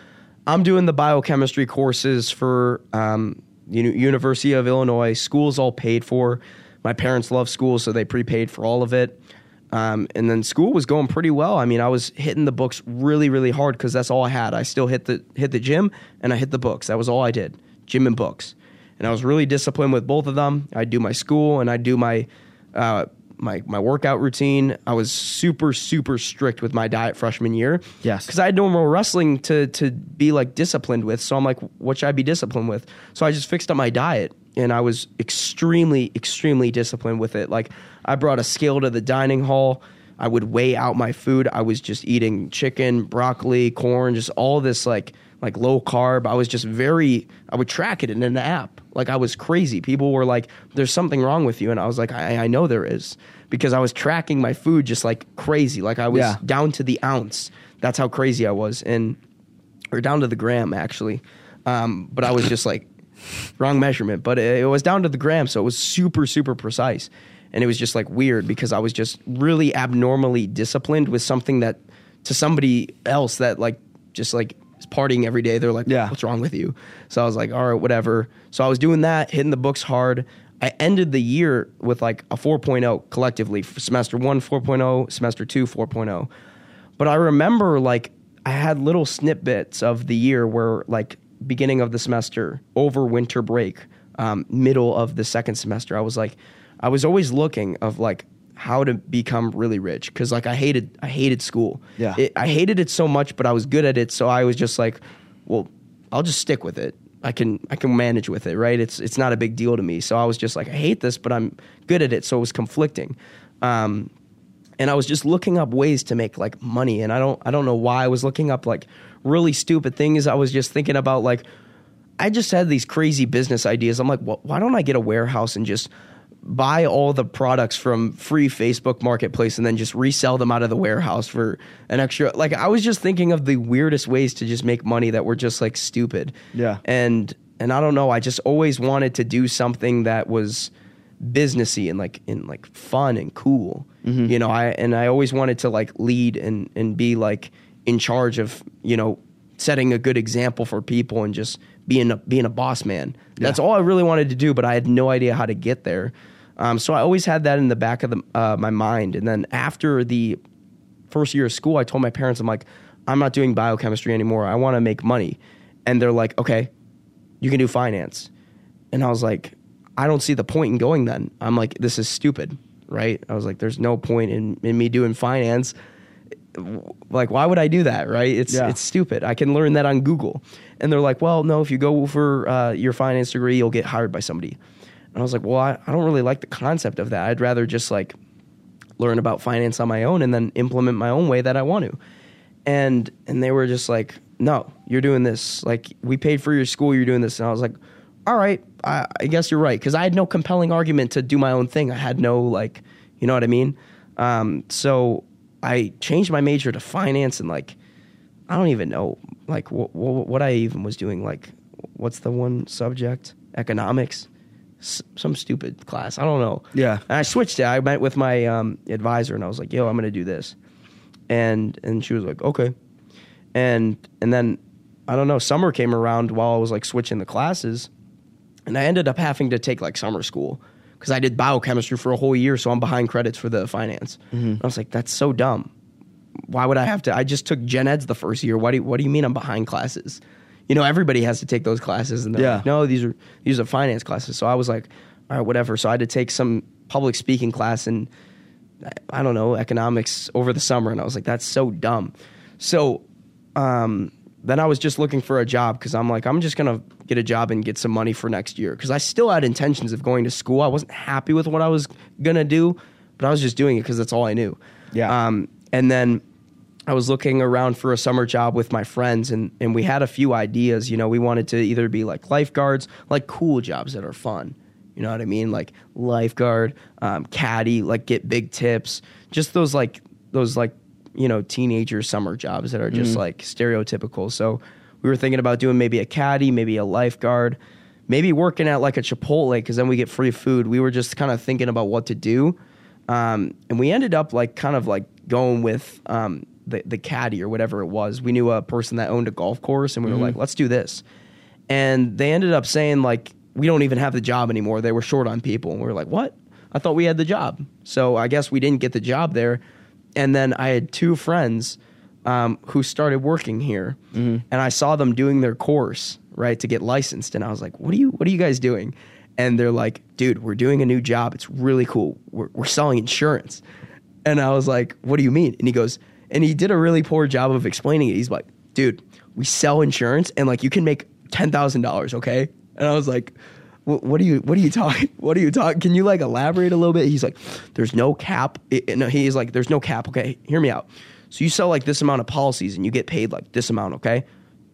I'm doing the biochemistry courses for um, you know, University of Illinois. School's all paid for. My parents love school, so they prepaid for all of it. Um, and then school was going pretty well. I mean, I was hitting the books really, really hard because that's all I had. I still hit the hit the gym and I hit the books. That was all I did, gym and books. And I was really disciplined with both of them. I'd do my school and I'd do my, uh, my, my workout routine. I was super, super strict with my diet freshman year. Yes. Because I had no more wrestling to, to be like disciplined with. So I'm like, what should I be disciplined with? So I just fixed up my diet. And I was extremely, extremely disciplined with it. Like, I brought a scale to the dining hall. I would weigh out my food. I was just eating chicken, broccoli, corn, just all this, like, like low carb. I was just very, I would track it in an app. Like, I was crazy. People were like, there's something wrong with you. And I was like, I, I know there is. Because I was tracking my food just, like, crazy. Like, I was yeah. down to the ounce. That's how crazy I was. And, or down to the gram, actually. Um, but I was just, like, wrong measurement, but it, it was down to the gram, so it was super, super precise. And it was just like weird because I was just really abnormally disciplined with something that to somebody else that like just like is partying every day, they're like, yeah. what's wrong with you? So I was like, all right, whatever. So I was doing that, hitting the books hard. I ended the year with like a four point oh collectively, semester one, four point oh, semester two, four point oh. But I remember like I had little snippets of the year where like beginning of the semester, over winter break, um, middle of the second semester, I was like, I was always looking of like how to become really rich. Cause like I hated, I hated school. Yeah. It, I hated it so much, but I was good at it. So I was just like, well, I'll just stick with it. I can, I can manage with it. Right. It's, it's not a big deal to me. So I was just like, I hate this, but I'm good at it. So it was conflicting. Um, and I was just looking up ways to make like money. And I don't, I don't know why I was looking up like really stupid things. I was just thinking about like, I just had these crazy business ideas. I'm like, well, why don't I get a warehouse and just buy all the products from free Facebook marketplace and then just resell them out of the warehouse for an extra, like I was just thinking of the weirdest ways to just make money that were just like stupid. Yeah. And, and I don't know, I just always wanted to do something that was businessy and like, and like fun and cool, mm-hmm. you know, I, and I always wanted to like lead and, and be like in charge of, you know, setting a good example for people and just being a, being a boss man. That's yeah. all I really wanted to do, but I had no idea how to get there. Um, so I always had that in the back of the, uh, my mind. And then after the first year of school, I told my parents, I'm like, I'm not doing biochemistry anymore. I want to make money. And they're like, okay, you can do finance. And I was like, I don't see the point in going then. I'm like, this is stupid, right? I was like, there's no point in, in me doing finance. Like, why would I do that, right? It's yeah. it's stupid. I can learn that on Google. And they're like, well, no, if you go for uh, your finance degree, you'll get hired by somebody. And I was like, well, I, I don't really like the concept of that. I'd rather just, like, learn about finance on my own and then implement my own way that I want to. And and they were just like, no, you're doing this. Like, we paid for your school, you're doing this. And I was like, all right, I, I guess you're right. Because I had no compelling argument to do my own thing. I had no, like, you know what I mean? Um, so... I changed my major to finance and like, I don't even know like wh- wh- what I even was doing. Like, what's the one subject? Economics, S- some stupid class. I don't know. Yeah. And I switched it. I met with my um, advisor and I was like, yo, I'm going to do this. And, and she was like, okay. And, and then I don't know, summer came around while I was like switching the classes and I ended up having to take like summer school. Because I did biochemistry for a whole year, so I'm behind credits for the finance. Mm-hmm. I was like, that's so dumb. Why would I have to? I just took gen eds the first year. Why do you, what do you mean I'm behind classes? You know, everybody has to take those classes. And they're yeah. like, no, these are, these are finance classes. So I was like, all right, whatever. So I had to take some public speaking class in, I don't know, economics over the summer. And I was like, that's so dumb. So um, then I was just looking for a job because I'm like, I'm just going to get a job and get some money for next year. Because I still had intentions of going to school. I wasn't happy with what I was going to do, but I was just doing it because that's all I knew. Yeah. Um, and then I was looking around for a summer job with my friends, and, and we had a few ideas. You know, we wanted to either be like lifeguards, like cool jobs that are fun. You know what I mean? Like lifeguard, um, caddy, like get big tips, just those like those like, you know, teenager summer jobs that are just mm. like stereotypical. So we were thinking about doing maybe a caddy, maybe a lifeguard, maybe working at like a Chipotle because then we get free food. We were just kind of thinking about what to do. Um, and we ended up like kind of like going with um, the, the caddy or whatever it was. We knew a person that owned a golf course and we mm-hmm. were like, let's do this. And they ended up saying like, we don't even have the job anymore. They were short on people. And we were like, what? I thought we had the job. So I guess we didn't get the job there. And then I had two friends um, who started working here. Mm-hmm. And I saw them doing their course, right, to get licensed. And I was like, what are you, what are you guys doing? And they're like, dude, we're doing a new job. It's really cool. We're, we're selling insurance. And I was like, what do you mean? And he goes, and he did a really poor job of explaining it. He's like, dude, we sell insurance and like you can make ten thousand dollars, okay? And I was like, what are you, what are you talking, what are you talking, can you like elaborate a little bit? He's like, there's no cap. It, no, he's like, there's no cap, okay? Hear me out. So you sell like this amount of policies and you get paid like this amount, okay?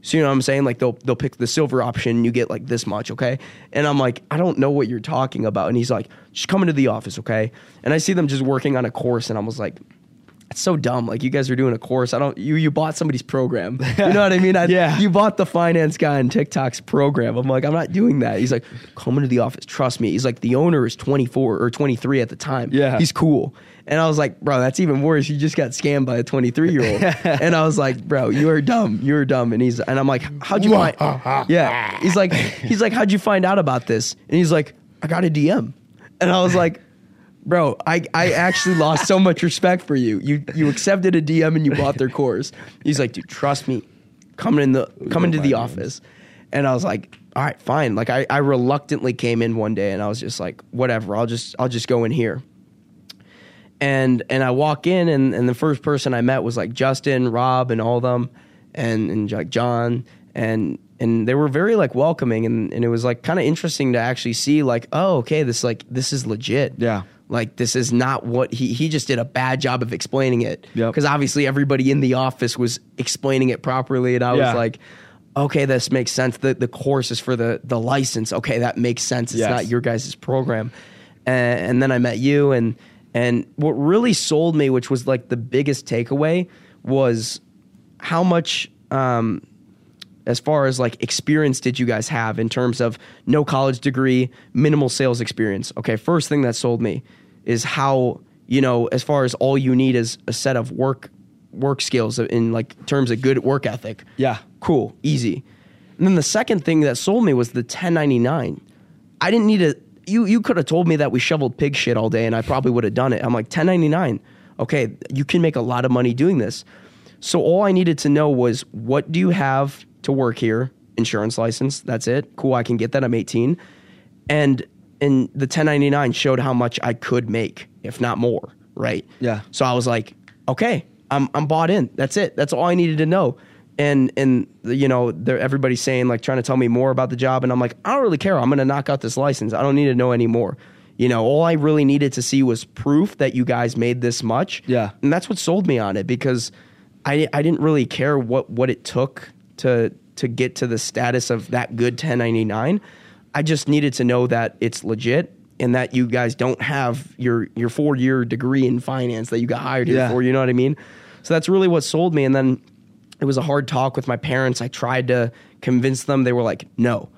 So you know what I'm saying? Like they'll, they'll pick the silver option and you get like this much, okay? And I'm like, I don't know what you're talking about. And he's like, just come into the office, okay? And I see them just working on a course and I was like, it's so dumb. Like you guys are doing a course. I don't, you, you bought somebody's program. You know what I mean? I, yeah. You bought the finance guy in TikTok's program. I'm like, I'm not doing that. He's like, come into the office. Trust me. He's like, the owner is twenty-four or twenty-three at the time. Yeah. He's cool. And I was like, bro, that's even worse. You just got scammed by a twenty-three year old. And I was like, bro, you are dumb. You are dumb. And he's, and I'm like, how'd you find? Yeah. He's like, he's like, how'd you find out about this? And he's like, I got a D M. And I was like, bro, I, I actually lost so much respect for you. You you accepted a D M and you bought their course. He's like, dude, trust me. Come in the come into the office. And I was like, all right, fine. Like I, I reluctantly came in one day and I was just like, whatever, I'll just I'll just go in here. And and I walk in and, and the first person I met was like Justin, Rob, and all of them, and, and like John, and And they were very like welcoming, and, and it was like kind of interesting to actually see like, oh, okay, this like this is legit. Yeah. Like this is not what he he just did a bad job of explaining it. Yeah. Because obviously everybody in the office was explaining it properly, and I yeah. was like, okay, this makes sense. The the course is for the the license. Okay, that makes sense. It's yes. not your guys' program. And, and then I met you, and and what really sold me, which was like the biggest takeaway, was how much. Um, As far as like experience did you guys have in terms of no college degree, minimal sales experience? Okay, first thing that sold me is how, you know, as far as all you need is a set of work work skills in like terms of good work ethic. Yeah. Cool. Easy. And then the second thing that sold me was the ten ninety-nine. I didn't need a, you, you could have told me that we shoveled pig shit all day and I probably would have done it. I'm like, ten ninety-nine. Okay, you can make a lot of money doing this. So all I needed to know was, what do you have to work here? Insurance license, that's it. Cool, I can get that, I'm eighteen. And and the ten ninety-nine showed how much I could make, if not more, right? Yeah. So I was like, okay, I'm I'm bought in. That's it. That's all I needed to know. And and you know, everybody's saying like trying to tell me more about the job, and I'm like, I don't really care. I'm going to knock out this license. I don't need to know any more. You know, all I really needed to see was proof that you guys made this much. Yeah. And that's what sold me on it, because I I didn't really care what what it took to to get to the status of that good ten ninety-nine. I just needed to know that it's legit and that you guys don't have your, your four-year degree in finance that you got hired yeah. here for, you know what I mean? So that's really what sold me. And then it was a hard talk with my parents. I tried to convince them. They were like, no.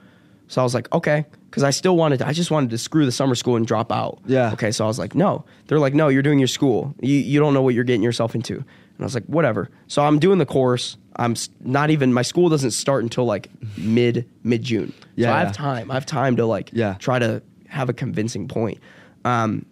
So I was like, okay, because I still wanted to, I just wanted to screw the summer school and drop out. Yeah. Okay, so I was like, no. They're like, no, you're doing your school. You, you don't know what you're getting yourself into. And I was like, whatever. So I'm doing the course. I'm not even, my school doesn't start until like mid, mid-June. Yeah, so I have yeah. time. I have time to like yeah. try to have a convincing point. Um,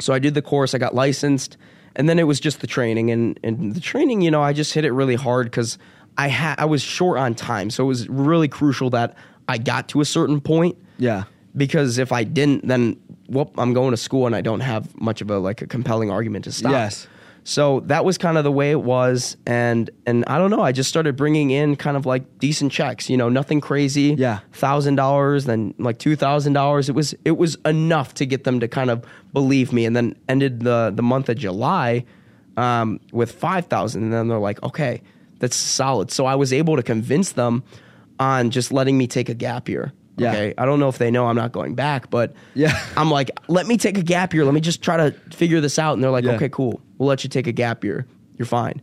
so I did the course, I got licensed, and then it was just the training. And, and the training, you know, I just hit it really hard because I, ha- I was short on time. So it was really crucial that I got to a certain point. Yeah. Because if I didn't, then whoop, I'm going to school and I don't have much of a like a compelling argument to stop. Yes. So that was kind of the way it was. And and I don't know, I just started bringing in kind of like decent checks, you know, nothing crazy. Yeah. a thousand dollars, then like two thousand dollars. It was it was enough to get them to kind of believe me. And then ended the, the month of July um, with five thousand dollars. And then they're like, okay, that's solid. So I was able to convince them on just letting me take a gap year. Yeah. Okay. I don't know if they know I'm not going back, but yeah. I'm like, let me take a gap year. Let me just try to figure this out. And they're like, yeah. okay, cool. We'll let you take a gap year. You're fine.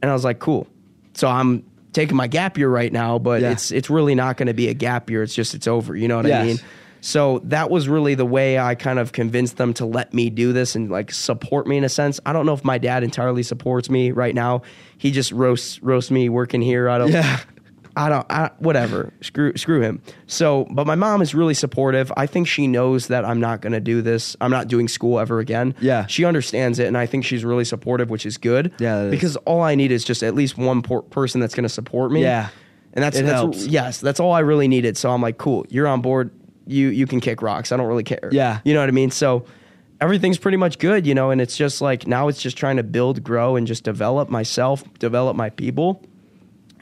And I was like, cool. So I'm taking my gap year right now, but yeah. it's it's really not going to be a gap year. It's just it's over. You know what yes. I mean? So that was really the way I kind of convinced them to let me do this and like support me in a sense. I don't know if my dad entirely supports me right now. He just roasts roasts me working here. I don't. Yeah. I don't, I, whatever, screw screw him. So, but my mom is really supportive. I think she knows that I'm not going to do this. I'm not doing school ever again. Yeah. She understands it, and I think she's really supportive, which is good. Yeah. Because is. all I need is just at least one por- person that's going to support me. Yeah. And that's, it that's helps. Yes, that's all I really needed. So I'm like, cool, you're on board. You, you can kick rocks. I don't really care. Yeah. You know what I mean? So everything's pretty much good, you know, and it's just like, now it's just trying to build, grow, and just develop myself, develop my people.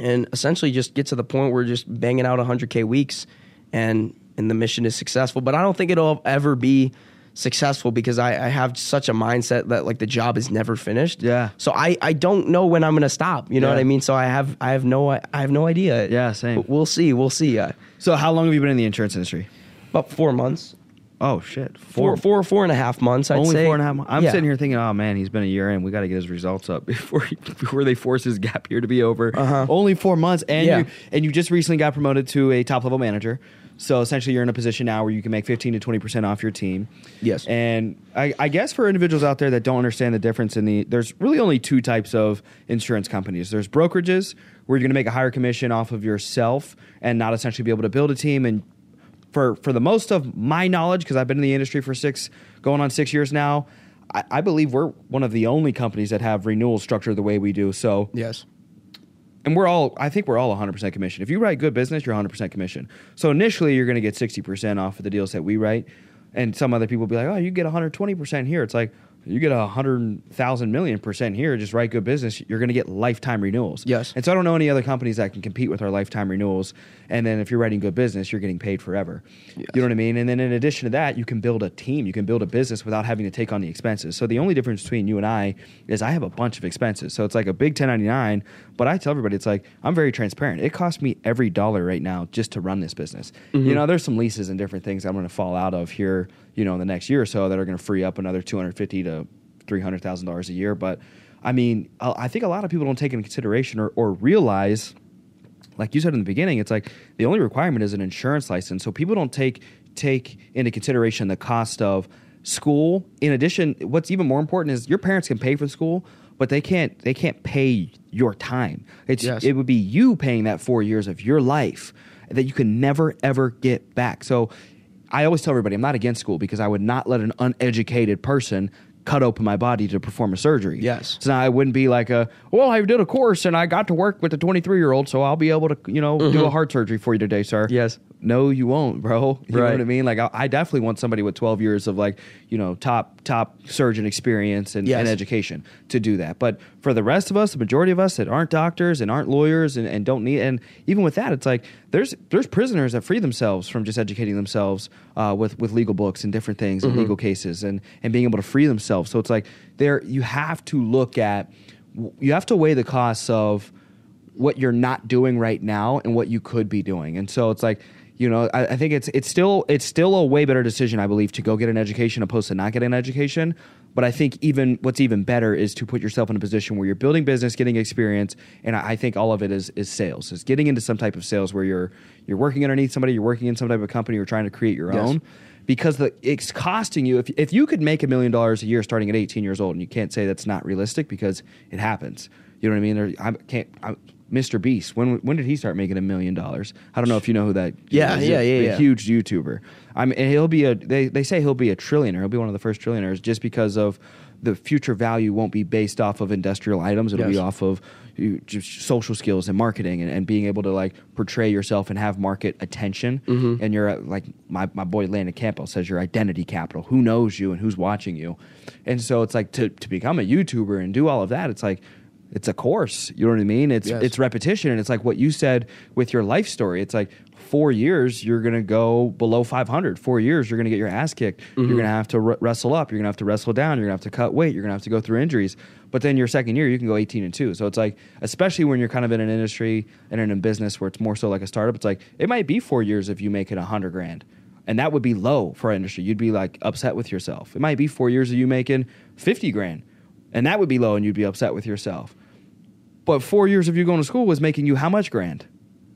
And essentially just get to the point where just banging out one hundred K weeks and, and the mission is successful. But I don't think it'll ever be successful because I, I have such a mindset that like the job is never finished. Yeah. So I, I don't know when I'm going to stop. You know yeah. what I mean? So I have I have no I have no idea. Yeah, same. We'll see. We'll see. So how long have you been in the insurance industry? About four months. Oh, shit. Four, four, four, four and a half months, I'd Only say. Only four and a half months. I'm yeah. sitting here thinking, oh, man, he's been a year in. We got to get his results up before he, before they force his gap year to be over. Uh-huh. Only four months. And, yeah. you, and you just recently got promoted to a top-level manager. So essentially you're in a position now where you can make fifteen to twenty percent off your team. Yes. And I, I guess for individuals out there that don't understand the difference in the, there's really only two types of insurance companies. There's brokerages where you're going to make a higher commission off of yourself and not essentially be able to build a team and For for the most of my knowledge, because I've been in the industry for six, going on six years now, I, I believe we're one of the only companies that have renewals structured the way we do. So yes, and we're all, I think we're all one hundred percent commission. If you write good business, you're one hundred percent commission. So initially, you're going to get sixty percent off of the deals that we write, and some other people will be like, oh, you get one hundred twenty percent here. It's like, you get a hundred thousand million percent here, just write good business, you're going to get lifetime renewals. Yes. And so I don't know any other companies that can compete with our lifetime renewals. And then if you're writing good business, you're getting paid forever. Yes. You know what I mean? And then in addition to that, you can build a team. You can build a business without having to take on the expenses. So the only difference between you and I is I have a bunch of expenses. So it's like a big ten ninety-nine, but I tell everybody, it's like, I'm very transparent. It costs me every dollar right now just to run this business. Mm-hmm. You know, there's some leases and different things I'm going to fall out of here, you know, in the next year or so that are going to free up another two hundred fifty thousand to three hundred thousand dollars a year. But I mean, I think a lot of people don't take into consideration or, or realize, like you said in the beginning, it's like the only requirement is an insurance license. So people don't take take into consideration the cost of school. In addition, what's even more important is your parents can pay for school, but they can't they can't pay your time. It's yes. It would be you paying that four years of your life that you can never, ever get back. So I always tell everybody I'm not against school because I would not let an uneducated person cut open my body to perform a surgery. Yes. So now I wouldn't be like, a, well, I did a course and I got to work with a twenty-three-year-old, so I'll be able to, you know, mm-hmm. do a heart surgery for you today, sir. Yes. No, you won't, bro. You right. know what I mean? Like, I, I definitely want somebody with twelve years of, like, you know, top top surgeon experience and, yes. and education to do that. But for the rest of us, the majority of us that aren't doctors and aren't lawyers and, and don't need, and even with that, it's like there's there's prisoners that free themselves from just educating themselves uh, with with legal books and different things mm-hmm. and legal cases and and being able to free themselves. So it's like there you have to look at, you have to weigh the costs of what you're not doing right now and what you could be doing. And so it's like, you know, I, I think it's it's still it's still a way better decision, I believe, to go get an education opposed to not get an education. But I think even what's even better is to put yourself in a position where you're building business, getting experience, and I, I think all of it is is sales. It's getting into some type of sales where you're you're working underneath somebody, you're working in some type of company, or trying to create your yes. own. Because the, it's costing you, if if you could make a million dollars a year starting at eighteen years old, and you can't say that's not realistic because it happens. You know what I mean? There, I can't. I, Mister Beast, when when did he start making a million dollars? I don't know if you know who that yeah, is. Yeah, yeah, a, yeah. A huge YouTuber. I mean, and he'll be a they, they say he'll be a trillionaire. He'll be one of the first trillionaires just because of the future value won't be based off of industrial items. It'll yes. be off of you, just social skills and marketing and, and being able to like portray yourself and have market attention. Mm-hmm. And you're like, my, my boy Landon Campbell says, your identity capital, who knows you and who's watching you. And so it's like to, to become a YouTuber and do all of that, it's like, it's a course. You know what I mean? It's yes. it's repetition. And it's like what you said with your life story. It's like four years, you're going to go below five hundred. Four years, you're going to get your ass kicked. Mm-hmm. You're going to have to re- wrestle up. You're going to have to wrestle down. You're going to have to cut weight. You're going to have to go through injuries. But then your second year, you can go eighteen and two. So it's like, especially when you're kind of in an industry and in a business where it's more so like a startup, it's like it might be four years if you make it one hundred grand. And that would be low for our industry. You'd be like upset with yourself. It might be four years of you making fifty grand. And that would be low and you'd be upset with yourself. But four years of you going to school was making you how much grand?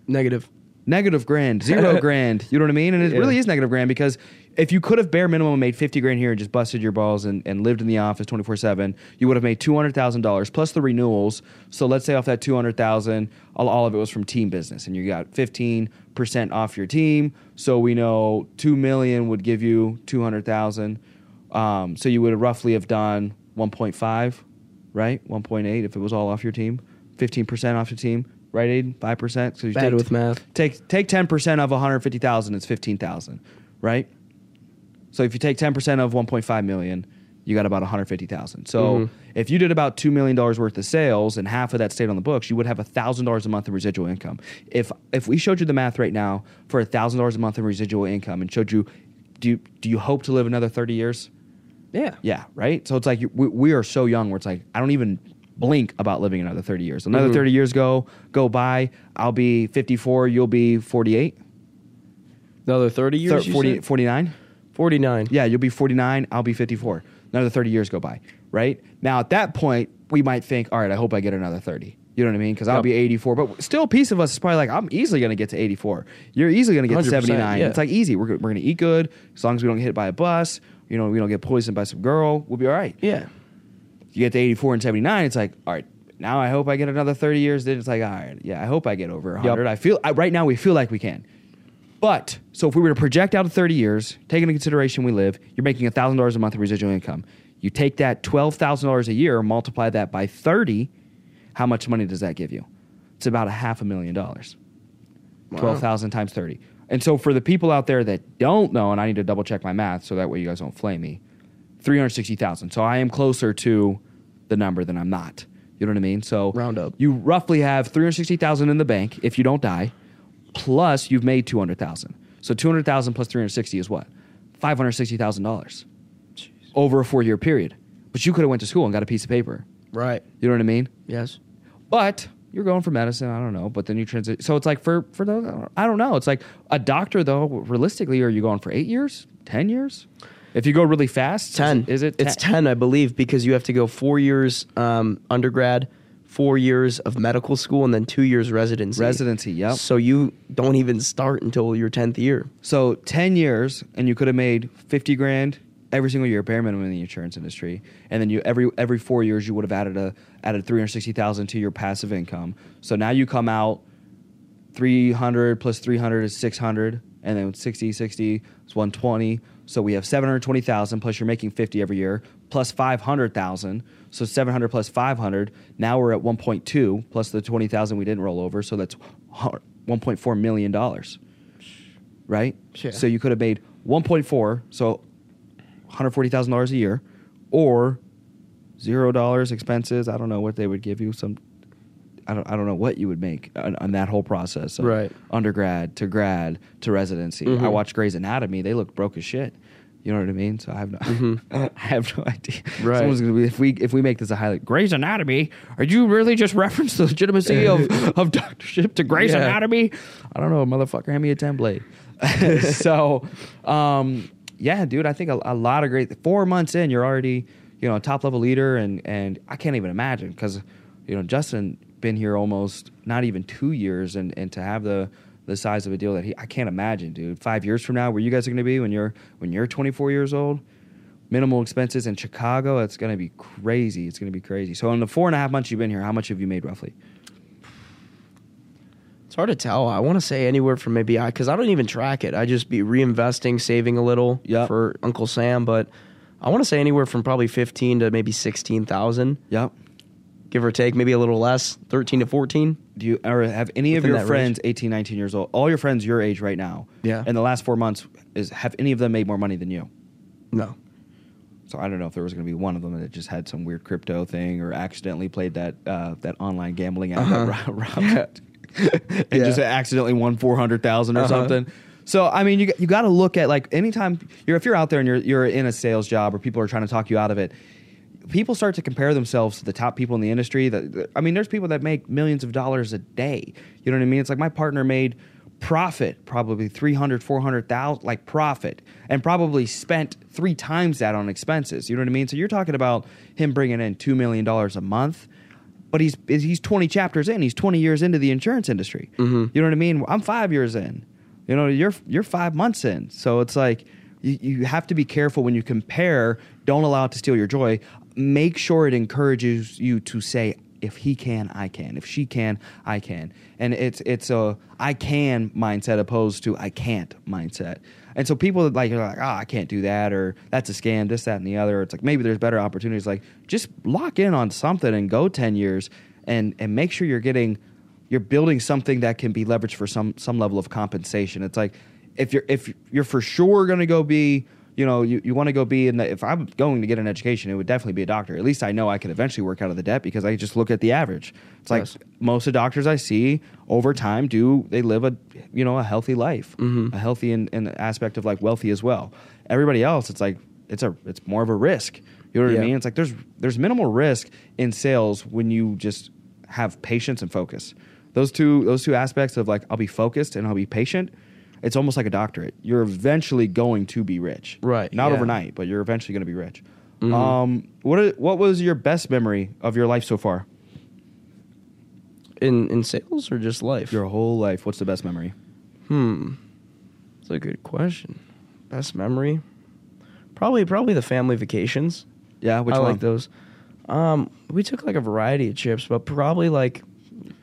Negative. Negative grand, zero grand. You know what I mean? And it yeah. really is negative grand, because if you could have bare minimum made fifty grand here and just busted your balls and, and lived in the office twenty-four seven, you would have made two hundred thousand dollars plus the renewals. So let's say off that two hundred thousand, all, all of it was from team business and you got fifteen percent off your team. So we know two million would give you two hundred thousand. Um, so you would roughly have done one point five, right? one point eight if it was all off your team. fifteen percent off your team, right, Aiden? five percent. So you Bad take, with math. Take take ten percent of one hundred fifty thousand, it's fifteen thousand, right? So if you take ten percent of one point five million, you got about one hundred fifty thousand. So mm-hmm. if you did about two million dollars worth of sales and half of that stayed on the books, you would have one thousand dollars a month in residual income. If if we showed you the math right now for one thousand dollars a month in residual income and showed you, do you, do you hope to live another thirty years? Yeah. Yeah, right? So it's like you, we, we are so young where it's like I don't even blink about living another thirty years. Another mm-hmm. thirty years go go by, I'll be fifty-four, you'll be forty-eight. Another thirty years? Thir- forty, forty-nine? forty-nine. Yeah, you'll be forty-nine, I'll be fifty-four. Another thirty years go by, right? Now at that point, we might think, all right, I hope I get another thirty. You know what I mean? Because I'll yep. be eighty-four. But still, a piece of us is probably like, I'm easily going to get to eighty-four. You're easily going to get to seventy-nine. Yeah. It's like easy. We're, we're going to eat good as long as we don't get hit by a bus. You know, we don't get poisoned by some girl. We'll be all right. Yeah. You get to eighty-four and seventy-nine. It's like, all right, now I hope I get another thirty years. Then it's like, all right, yeah, I hope I get over one hundred. Yep. I feel I, right now we feel like we can. But so if we were to project out thirty years, taking into consideration we live, you're making one thousand dollars a month of residual income. You take that twelve thousand dollars a year, multiply that by thirty. How much money does that give you? It's about a half a million dollars. Wow. twelve thousand times thirty. And so for the people out there that don't know, and I need to double check my math so that way you guys don't flame me, three hundred sixty thousand. So I am closer to the number than I'm not. You know what I mean? So round up. You roughly have three hundred sixty thousand in the bank if you don't die, plus you've made two hundred thousand. So two hundred thousand plus three hundred sixty is what? five hundred sixty thousand dollars over a four-year period. But you could have went to school and got a piece of paper. Right. You know what I mean? Yes. But you're going for medicine, I don't know, but then you transition. So it's like for, for the, I don't know. It's like a doctor, though, realistically, are you going for eight years, ten years? If you go really fast, ten. Is, is it ten? It's ten, I believe, because you have to go four years um, undergrad, four years of medical school, and then two years residency. Residency, yep. So you don't even start until your tenth year. So ten years, and you could have made fifty grand. Every single year, bare minimum in the insurance industry, and then you every every four years you would have added a added three hundred sixty thousand to your passive income. So now you come out three hundred plus three hundred is six hundred, and then sixty sixty is one twenty. So we have seven hundred twenty thousand plus you're making fifty every year plus five hundred thousand. So seven hundred plus five hundred. Now we're at one point two plus the twenty thousand we didn't roll over. So that's one point four million dollars, right? Yeah. So you could have made one point four. So one hundred forty thousand dollars a year, or zero dollars expenses. I don't know what they would give you. Some, I don't. I don't know what you would make on, on that whole process. Of right. Undergrad to grad to residency. Mm-hmm. I watched Grey's Anatomy. They look broke as shit. You know what I mean? So I have no. Mm-hmm. I have no idea. Right. Someone's gonna be if we if we make this a highlight. Grey's Anatomy. Are you really just reference the legitimacy of of doctorship to Grey's yeah. Anatomy? I don't know, motherfucker. Hand me a template. so, um. Yeah, dude, I think a, a lot of great... Four months in, you're already, you know, a top-level leader, and, and I can't even imagine because, you know, Justin been here almost not even two years, and, and to have the, the size of a deal that he... I can't imagine, dude. Five years from now, where you guys are going to be when you're when you're twenty-four years old, minimal expenses in Chicago, it's going to be crazy. It's going to be crazy. So in the four and a half months you've been here, how much have you made roughly? It's hard to tell. I want to say anywhere from maybe I, because I don't even track it. I just be reinvesting, saving a little yep. for Uncle Sam. But I want to say anywhere from probably fifteen to maybe sixteen thousand. Yep. give or take, maybe a little less, thirteen to fourteen. Do you or have any of your friends range? eighteen, nineteen years old, all your friends your age right now, yeah, in the last four months, is have any of them made more money than you? No. So I don't know if there was going to be one of them that just had some weird crypto thing or accidentally played that uh, that online gambling app uh-huh. that Rob, Rob yeah. and yeah. just accidentally won four hundred thousand or uh-huh. something. So, I mean, you you got to look at, like, anytime you're, if you're out there and you're you're in a sales job or people are trying to talk you out of it, people start to compare themselves to the top people in the industry. That, I mean, there's people that make millions of dollars a day. You know what I mean? It's like my partner made profit, probably three hundred, four hundred thousand, like profit, and probably spent three times that on expenses. You know what I mean? So you're talking about him bringing in two million dollars a month. But he's he's twenty chapters in. He's twenty years into the insurance industry. Mm-hmm. You know what I mean? I'm five years in. You know, you're you're five months in. So it's like you, you have to be careful when you compare. Don't allow it to steal your joy. Make sure it encourages you to say, if he can, I can. If she can, I can. And it's it's a I can mindset opposed to I can't mindset. And so people like are like, oh, I can't do that, or that's a scam, this, that, and the other. It's like maybe there's better opportunities. Like just lock in on something and go ten years and and make sure you're getting you're building something that can be leveraged for some some level of compensation. It's like if you're if you're for sure gonna go be, you know, you, you want to go be in the, if I'm going to get an education, it would definitely be a doctor. At least I know I could eventually work out of the debt because I just look at the average. It's yes. like most of the doctors I see over time do, they live a, you know, a healthy life, mm-hmm. a healthy in, in the aspect of like wealthy as well. Everybody else, it's like, it's a, it's more of a risk. You know what yeah. I mean? It's like there's, there's minimal risk in sales when you just have patience and focus. Those two, those two aspects of like, I'll be focused and I'll be patient. It's almost like a doctorate. You're eventually going to be rich. Right. Not yeah. overnight, but you're eventually going to be rich. Mm-hmm. Um, what are, what was your best memory of your life so far? In in sales or just life? Your whole life. What's the best memory? Hmm. That's a good question. Best memory? Probably probably the family vacations. Yeah, which I one? I like those. Um, we took like a variety of trips, but probably like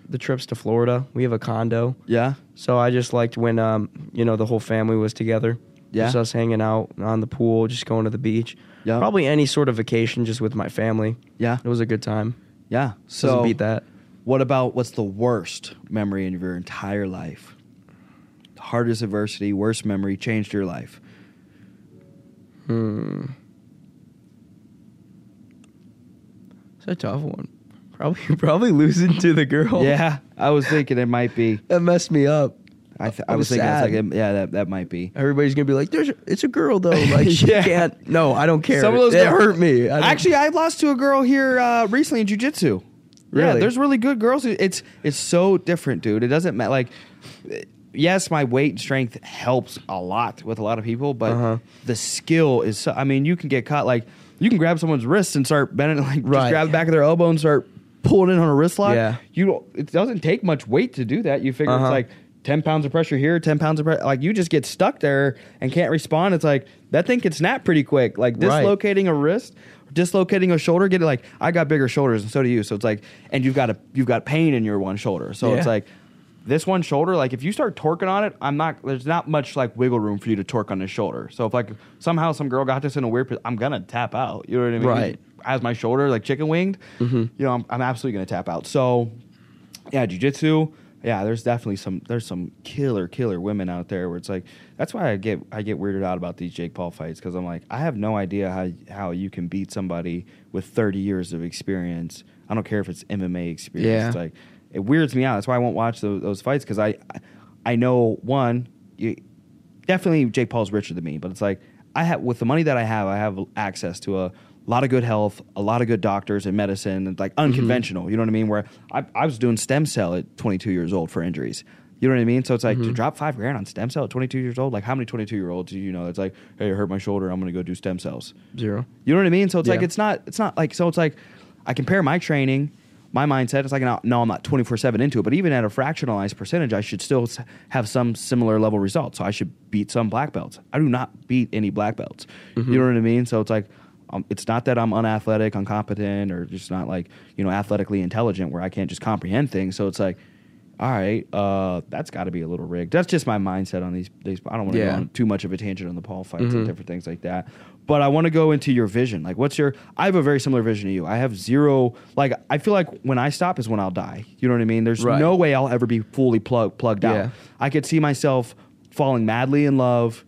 the trips to Florida. We have a condo. Yeah. So I just liked when, um, you know, the whole family was together. Yeah. Just us hanging out on the pool, just going to the beach. Yeah. Probably any sort of vacation just with my family. Yeah. It was a good time. Yeah. So doesn't beat that. What about what's the worst memory in your entire life? The hardest adversity, worst memory, changed your life. Hmm. It's a tough one. Probably, probably losing to the girl. Yeah, I was thinking it might be. That messed me up. I, th- I was, was thinking, I was like, yeah, that, that might be. Everybody's gonna be like, There's a, it's a girl though. Like yeah. she can't. No, I don't care. Some of those that hurt me. I Actually, I lost to a girl here uh, recently in jiu-jitsu. Really? Yeah, there's really good girls. It's it's so different, dude. It doesn't matter. Like, yes, my weight and strength helps a lot with a lot of people, but uh-huh. the skill is. So, I mean, you can get caught. Like, you can grab someone's wrists and start bending. Like, right. just grab the back of their elbow and start pulling in on a wrist lock, yeah. you it doesn't take much weight to do that. You figure uh-huh. it's like ten pounds of pressure here, ten pounds of pressure. Like you just get stuck there and can't respond. It's like that thing can snap pretty quick. Like dislocating right. a wrist, dislocating a shoulder. Get it? Like I got bigger shoulders and so do you. So it's like, and you've got a you've got pain in your one shoulder. So yeah. it's like this one shoulder. Like if you start torquing on it, I'm not. There's not much like wiggle room for you to torque on this shoulder. So if like somehow some girl got this in a weird, I'm gonna tap out. You know what I mean? Right. As my shoulder, like chicken winged, mm-hmm. you know, I'm, I'm absolutely going to tap out. So, yeah, jiu-jitsu, yeah, there's definitely some, there's some killer, killer women out there where it's like, that's why I get, I get weirded out about these Jake Paul fights because I'm like, I have no idea how, how you can beat somebody with thirty years of experience. I don't care if it's M M A experience. Yeah. It's like, it weirds me out. That's why I won't watch those, those fights because I, I know, one, you, definitely Jake Paul's richer than me, but it's like, I have, with the money that I have, I have access to a, a lot of good health, a lot of good doctors and medicine, and like unconventional. Mm-hmm. You know what I mean? Where I, I was doing stem cell at twenty-two years old for injuries. You know what I mean? So it's like mm-hmm. to drop five grand on stem cell at twenty-two years old. Like how many twenty-two year olds do you know? It's like, hey, I hurt my shoulder. I'm going to go do stem cells. Zero. You know what I mean? So it's yeah. like it's not. It's not like so. It's like I compare my training, my mindset. It's like no, I'm not twenty-four seven into it. But even at a fractionalized percentage, I should still have some similar level results. So I should beat some black belts. I do not beat any black belts. Mm-hmm. You know what I mean? So it's like. Um, it's not that I'm unathletic, incompetent, or just not like, you know, athletically intelligent where I can't just comprehend things. So it's like all right, uh, that's got to be a little rigged. That's just my mindset on these. these I don't want to yeah. go on too much of a tangent on the Paul fights mm-hmm. and different things like that. But I want to go into your vision. Like, what's your? I have a very similar vision to you. I have zero. Like, I feel like when I stop is when I'll die. You know what I mean? There's right. no way I'll ever be fully plug, plugged yeah. out. I could see myself falling madly in love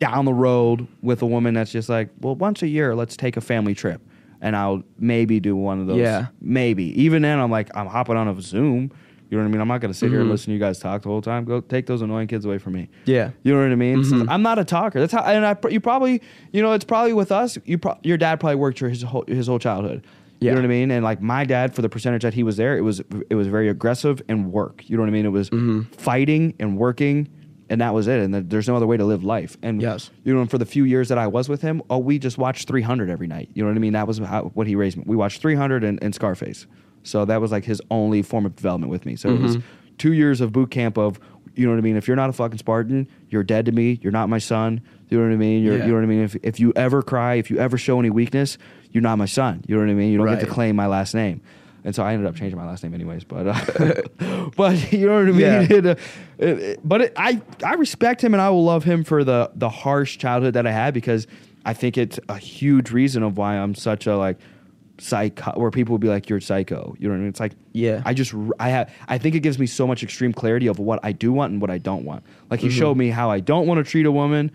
down the road with a woman that's just like, well, once a year, let's take a family trip. And I'll maybe do one of those. Yeah. Maybe. Even then, I'm like, I'm hopping on a Zoom. You know what I mean? I'm not going to sit mm-hmm. here and listen to you guys talk the whole time. Go take those annoying kids away from me. Yeah. You know what I mean? Mm-hmm. So I'm not a talker. That's how, and I, you probably, you know, it's probably with us. You pro- your dad probably worked your, his whole, his whole childhood. Yeah. You know what I mean? And like my dad, for the percentage that he was there, it was, it was very aggressive and work. You know what I mean? It was mm-hmm. fighting and working, and that was it. And the, there's no other way to live life. And yes. you know, for the few years that I was with him, oh, we just watched three hundred every night. You know what I mean? That was how, what he raised me. We watched three hundred and, and Scarface. So that was like his only form of development with me. So mm-hmm. it was two years of boot camp of, you know what I mean? If you're not a fucking Spartan, you're dead to me. You're not my son. You know what I mean? You're, yeah. You know what I mean? If if you ever cry, if you ever show any weakness, you're not my son. You know what I mean? You don't right. get to claim my last name. And so I ended up changing my last name anyways. But uh, but you know what I mean? Yeah. It, uh, it, it, but it, I, I respect him and I will love him for the, the harsh childhood that I had, because I think it's a huge reason of why I'm such a like, psycho, where people would be like, you're psycho. You know what I mean? It's like, yeah, I just, I have, I think it gives me so much extreme clarity of what I do want and what I don't want. Like he mm-hmm. showed me how I don't want to treat a woman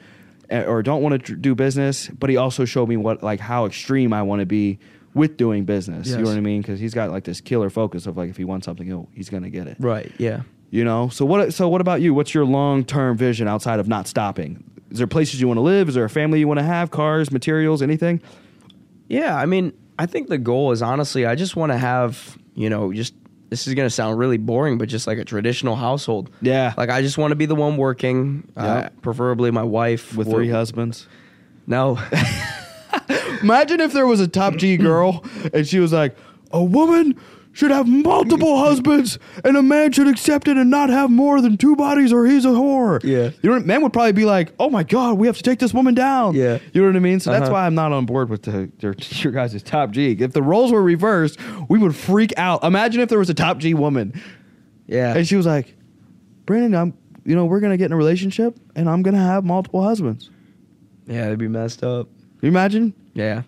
or don't want to do business, but he also showed me what, like how extreme I want to be with doing business. Yes. You know what I mean? Cause he's got like this killer focus of like, if he wants something, he's going to get it. Right. Yeah. You know? So what, so what about you? What's your long-term vision outside of not stopping? Is there places you want to live? Is there a family you want to have? Cars, materials, anything? Yeah. I mean, I think the goal is, honestly, I just want to have, you know, just, this is going to sound really boring, but just like a traditional household. Yeah. Like, I just want to be the one working, yeah. uh, preferably my wife. With or, three husbands? No. Imagine if there was a top G girl and she was like, a woman should have multiple husbands and a man should accept it and not have more than two bodies or he's a whore. Yeah. You know what, men would probably be like, oh my God, we have to take this woman down. Yeah. You know what I mean? So uh-huh. that's why I'm not on board with the, your, your guys' top G. If the roles were reversed, we would freak out. Imagine if there was a top G woman. Yeah. And she was like, Brandon, I'm, you know, we're going to get in a relationship and I'm going to have multiple husbands. Yeah, it'd be messed up. Can you imagine? Yeah.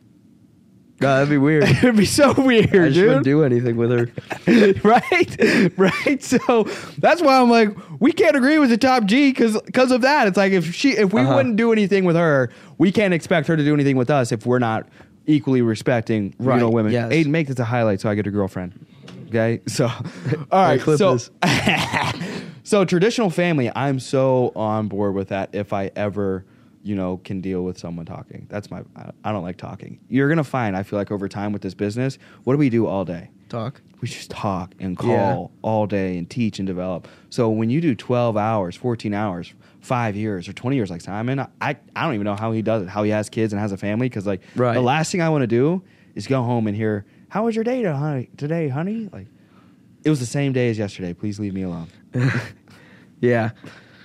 God, that'd be weird. It'd be so weird, dude. I just dude. wouldn't do anything with her. Right? Right? So that's why I'm like, we can't agree with the top G because because of that. It's like if she if we uh-huh. wouldn't do anything with her, we can't expect her to do anything with us if we're not equally respecting right. you know, women. Yes. Aiden, make this a highlight so I get a girlfriend. Okay? So, all right. Clip so, this. So traditional family, I'm so on board with that if I ever... you know, can deal with someone talking. That's my, I, I don't like talking. You're going to find, I feel like over time with this business, what do we do all day? Talk. We just talk and call yeah. all day and teach and develop. So when you do twelve hours, fourteen hours, five years or twenty years like Simon, I, I, I don't even know how he does it, how he has kids and has a family. Cause like right. the last thing I want to do is go home and hear, how was your day today, honey? Like it was the same day as yesterday. Please leave me alone. Yeah.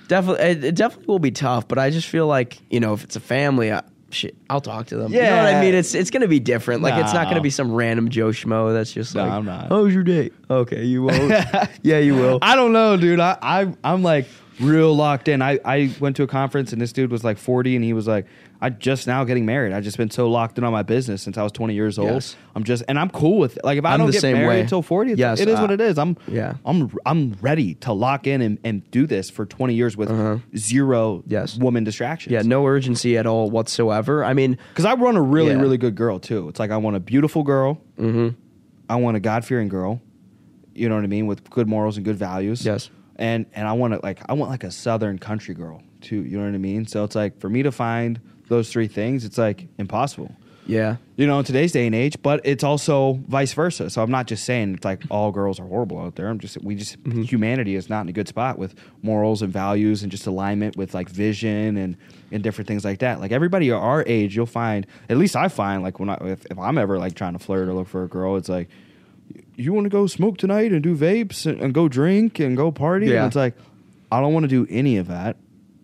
Definitely, it definitely will be tough, but I just feel like, you know, if it's a family, I, shit, I'll talk to them. Yeah. You know what I mean? It's it's going to be different. Like, no. It's not going to be some random Joe Schmo that's just no, like, I'm not. How was your day? Okay, you won't. Yeah, you will. I don't know, dude. I, I, I'm like real locked in. I, I went to a conference and this dude was like forty and he was like, I'm just now getting married. I've just been so locked in on my business since I was twenty years old. Yes. I'm just, and I'm cool with it. Like if I I'm don't get married way. until forty, it's, yes, it is uh, what it is. I'm, yeah. I'm, I'm ready to lock in and, and do this for twenty years with uh-huh. zero yes. woman distractions. Yeah, no urgency at all whatsoever. I mean, because I want a really, yeah. really good girl too. It's like I want a beautiful girl. Mm-hmm. I want a God-fearing girl. You know what I mean, with good morals and good values. Yes, and and I want to like I want like a Southern country girl too. You know what I mean? So it's like for me to find those three things, it's like impossible. Yeah. You know, in today's day and age, but it's also vice versa. So I'm not just saying it's like all girls are horrible out there. I'm just, we just, mm-hmm. humanity is not in a good spot with morals and values and just alignment with like vision and, and different things like that. Like everybody our age, you'll find, at least I find like when I, if, if I'm ever like trying to flirt or look for a girl, it's like, you want to go smoke tonight and do vapes and, and go drink and go party? Yeah. And it's like, I don't want to do any of that.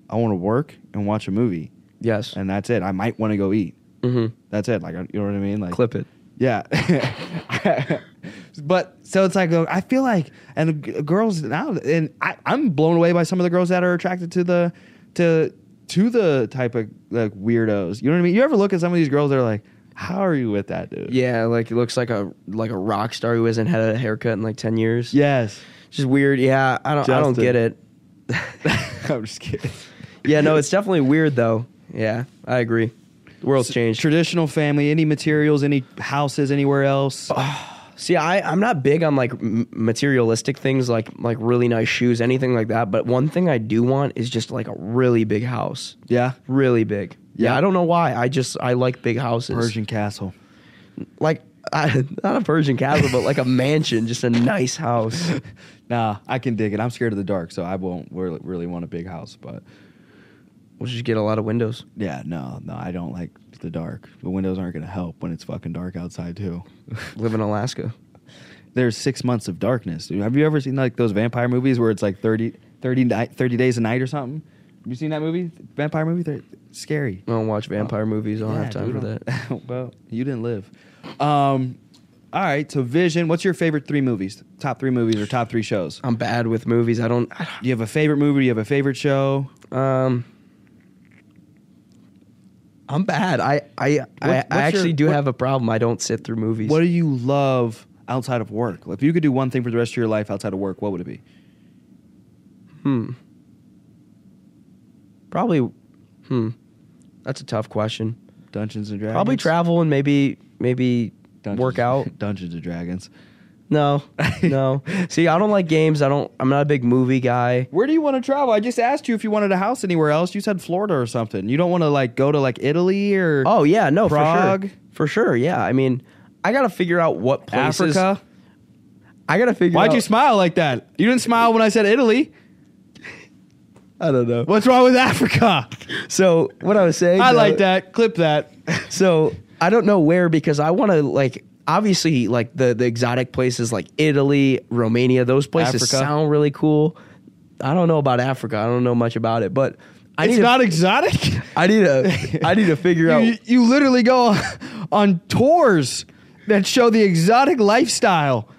I want to work and watch a movie. Yes. And that's it. I might want to go eat. Mm-hmm. That's it. Like, you know what I mean? Like, clip it. Yeah. But so it's like, I feel like, and girls now, and I, I'm blown away by some of the girls that are attracted to the, to, to the type of like weirdos. You know what I mean? You ever look at some of these girls that are like, how are you with that dude? Yeah, like it looks like a like a rock star who hasn't had a haircut in like ten years. Yes, it's just weird. Yeah, I don't Justin. I don't get it. I'm just kidding. Yeah, no, it's definitely weird though. Yeah, I agree. The world's so, changed. Traditional family, any materials, any houses, anywhere else. Oh, see, I I'm not big on like m- materialistic things, like like really nice shoes, anything like that. But one thing I do want is just like a really big house. Yeah, really big. Yeah, I don't know why. I just, I like big houses. Persian castle. Like, I, not a Persian castle, but like a mansion, just a nice house. Nah, I can dig it. I'm scared of the dark, so I won't really, really want a big house, but. We'll just get a lot of windows. Yeah, no, no, I don't like the dark. The windows aren't going to help when it's fucking dark outside, too. Live in Alaska. There's six months of darkness. Have you ever seen like those vampire movies where it's like thirty, thirty, thirty days a night or something? You seen that movie? Vampire movie? They're scary. I don't watch vampire oh. movies. I don't yeah, have time for that. Well, you didn't live. Um, all right. So, Vision. What's your favorite three movies? Top three movies or top three shows? I'm bad with movies. I don't. I don't. Do you have a favorite movie? Do you have a favorite show? Um, I'm bad. I I, what, I, I actually your, do what, have a problem. I don't sit through movies. What do you love outside of work? If you could do one thing for the rest of your life outside of work, what would it be? Hmm. Probably, hmm, that's a tough question. Dungeons and Dragons? Probably travel and maybe maybe Dungeons, work out. Dungeons and Dragons. No, no. See, I don't like games. I don't, I'm not a big movie guy. Where do you want to travel? I just asked you if you wanted a house anywhere else. You said Florida or something. You don't want to, like, go to, like, Italy or Oh, yeah, no, Prague? For sure. For sure, yeah. I mean, I got to figure out what places. Africa? I got to figure Why'd out. Why'd you smile like that? You didn't smile when I said Italy. I don't know. What's wrong with Africa? So what I was saying. I like that. Clip that. So I don't know where, because I want to, like, obviously, like the, the exotic places like Italy, Romania, those places Africa. Sound really cool. I don't know about Africa. I don't know much about it, but I it's need not to, exotic. I need to I need to figure you, out. You literally go on tours that show the exotic lifestyle.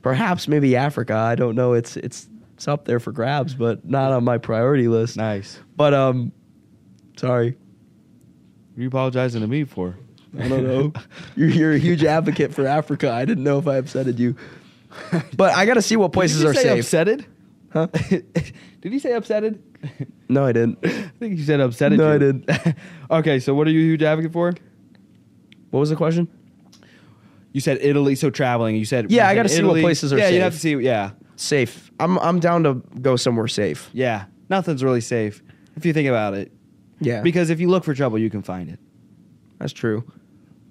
Perhaps maybe Africa. I don't know. It's it's. It's up there for grabs, but not on my priority list. Nice. But, um, sorry. What are you apologizing to me for? I don't know. you're, you're a huge advocate for Africa. I didn't know if I upsetted you. But I got to see what places are safe. Did you say upsetted? Huh? Did he say upsetted? No, I didn't. I think you said upsetted. No, you. I didn't. Okay, so what are you a huge advocate for? What was the question? You said Italy, so traveling. You said Yeah, I got to see what places are yeah, safe. Yeah, you have to see, yeah. Safe. I'm I'm down to go somewhere safe. Yeah. Nothing's really safe if you think about it. Yeah. Because if you look for trouble, you can find it. That's true.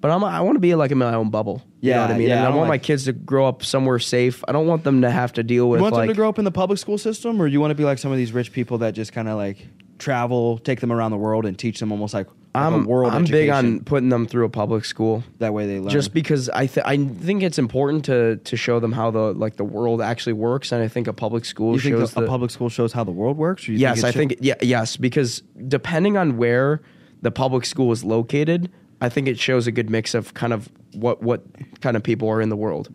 But I'm I want to be like in my own bubble. Yeah. You know what I mean? Yeah, and I, I want like, my kids to grow up somewhere safe. I don't want them to have to deal with. You want like, them to grow up in the public school system, or you want to be like some of these rich people that just kind of like travel, take them around the world, and teach them almost like. Like I'm, world I'm big on putting them through a public school. That way they learn. Just because I th- I think it's important to to show them how the like the world actually works, and I think a public school you shows think the, the, a public school shows how the world works. Or you yes, think I should? think yeah, yes, because depending on where the public school is located, I think it shows a good mix of kind of what what kind of people are in the world.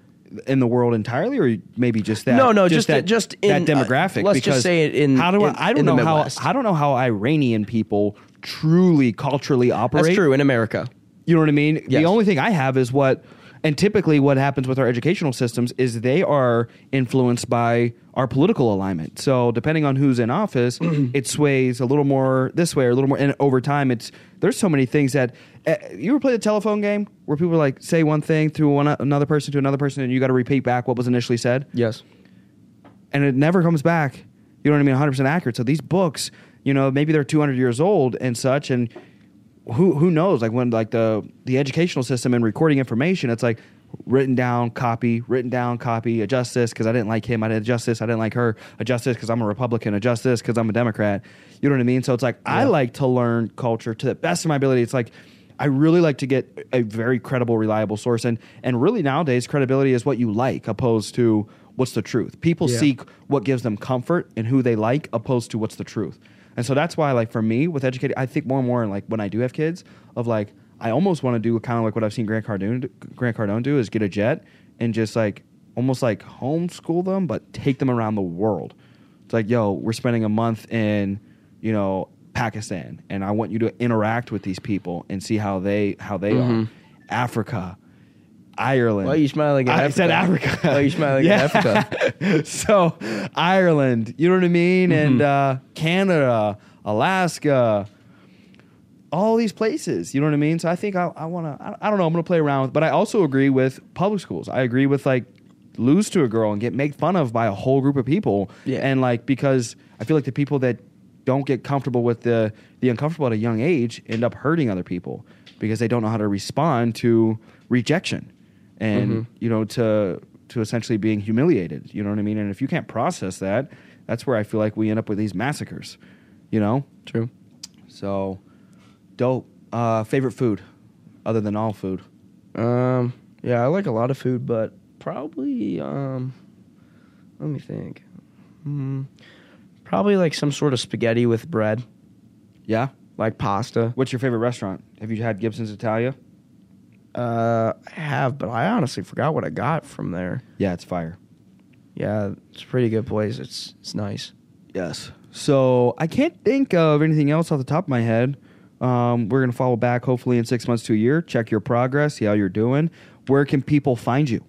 In the world entirely, or maybe just that? No, no, just just, that, just in that demographic. Uh, let's just say it in how do in, I, I don't know how I don't know how Iranian people truly culturally operate. That's true in America. You know what I mean? Yes. The only thing I have is what, and typically what happens with our educational systems is they are influenced by our political alignment. So depending on who's in office, it sways a little more this way or a little more. And over time, it's there's so many things that. Uh, you ever play the telephone game where people like say one thing through one, another person to another person, and you got to repeat back what was initially said? Yes. And it never comes back. You know what I mean? one hundred percent accurate. So these books, you know, maybe they're two hundred years old and such, and who who knows? Like when like the the educational system and recording information, it's like written down, copy, written down, copy, adjust this because I didn't like him, I didn't adjust this, I didn't like her, adjust this because I'm a Republican, adjust this because I'm a Democrat. You know what I mean? So it's like yeah. I like to learn culture to the best of my ability. It's like I really like to get a very credible, reliable source. And and really nowadays, credibility is what you like opposed to what's the truth. People yeah. seek what gives them comfort and who they like opposed to what's the truth. And so that's why, like, for me, with educating, I think more and more, and like when I do have kids, of like, I almost want to do kind of like what I've seen Grant Cardone, Grant Cardone do is get a jet and just like almost like homeschool them, but take them around the world. It's like, yo, we're spending a month in, you know, Pakistan, and I want you to interact with these people and see how they how they mm-hmm. are. Africa, Ireland. Why are you smiling at I Africa? I said Africa. Why are you smiling yeah. at Africa? So, Ireland, you know what I mean? Mm-hmm. And uh, Canada, Alaska, all these places, you know what I mean? So I think I, I want to, I, I don't know, I'm going to play around with, but I also agree with public schools. I agree with, like, lose to a girl and get made fun of by a whole group of people. Yeah. And, like, because I feel like the people that don't get comfortable with the, the uncomfortable at a young age end up hurting other people because they don't know how to respond to rejection and, mm-hmm. you know, to to essentially being humiliated. You know what I mean? And if you can't process that, that's where I feel like we end up with these massacres, you know? True. So, dope. Uh, favorite food other than all food? Um, yeah, I like a lot of food, but probably, um, let me think. Mm, probably like some sort of spaghetti with bread. Yeah? Like pasta. What's your favorite restaurant? Have you had Gibson's Italia? Uh, I have, but I honestly forgot what I got from there. Yeah, it's fire. Yeah, it's a pretty good place. It's it's nice. Yes. So I can't think of anything else off the top of my head. Um, we're going to follow back hopefully in six months to a year, check your progress, see how you're doing. Where can people find you?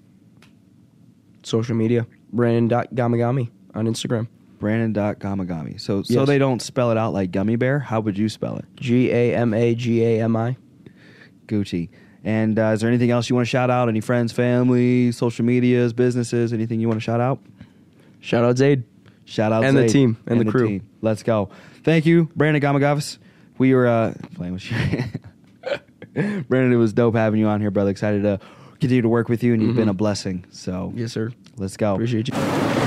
Social media. Brandon dot gamagami on Instagram. Brandon dot gamagami. So, yes. So they don't spell it out like gummy bear. How would you spell it? G A M A G A M I. Gucci. And uh, is there anything else you want to shout out? Any friends, family, social medias, businesses, anything you want to shout out? Shout out Zaid. Shout out and Zaid. And the team. And, and the, the crew. Team. Let's go. Thank you, Brandon Gamagavis. We were uh, playing with you. Brandon, it was dope having you on here, brother. Excited to continue to work with you, and you've mm-hmm. been a blessing. So, yes, sir. Let's go. Appreciate you.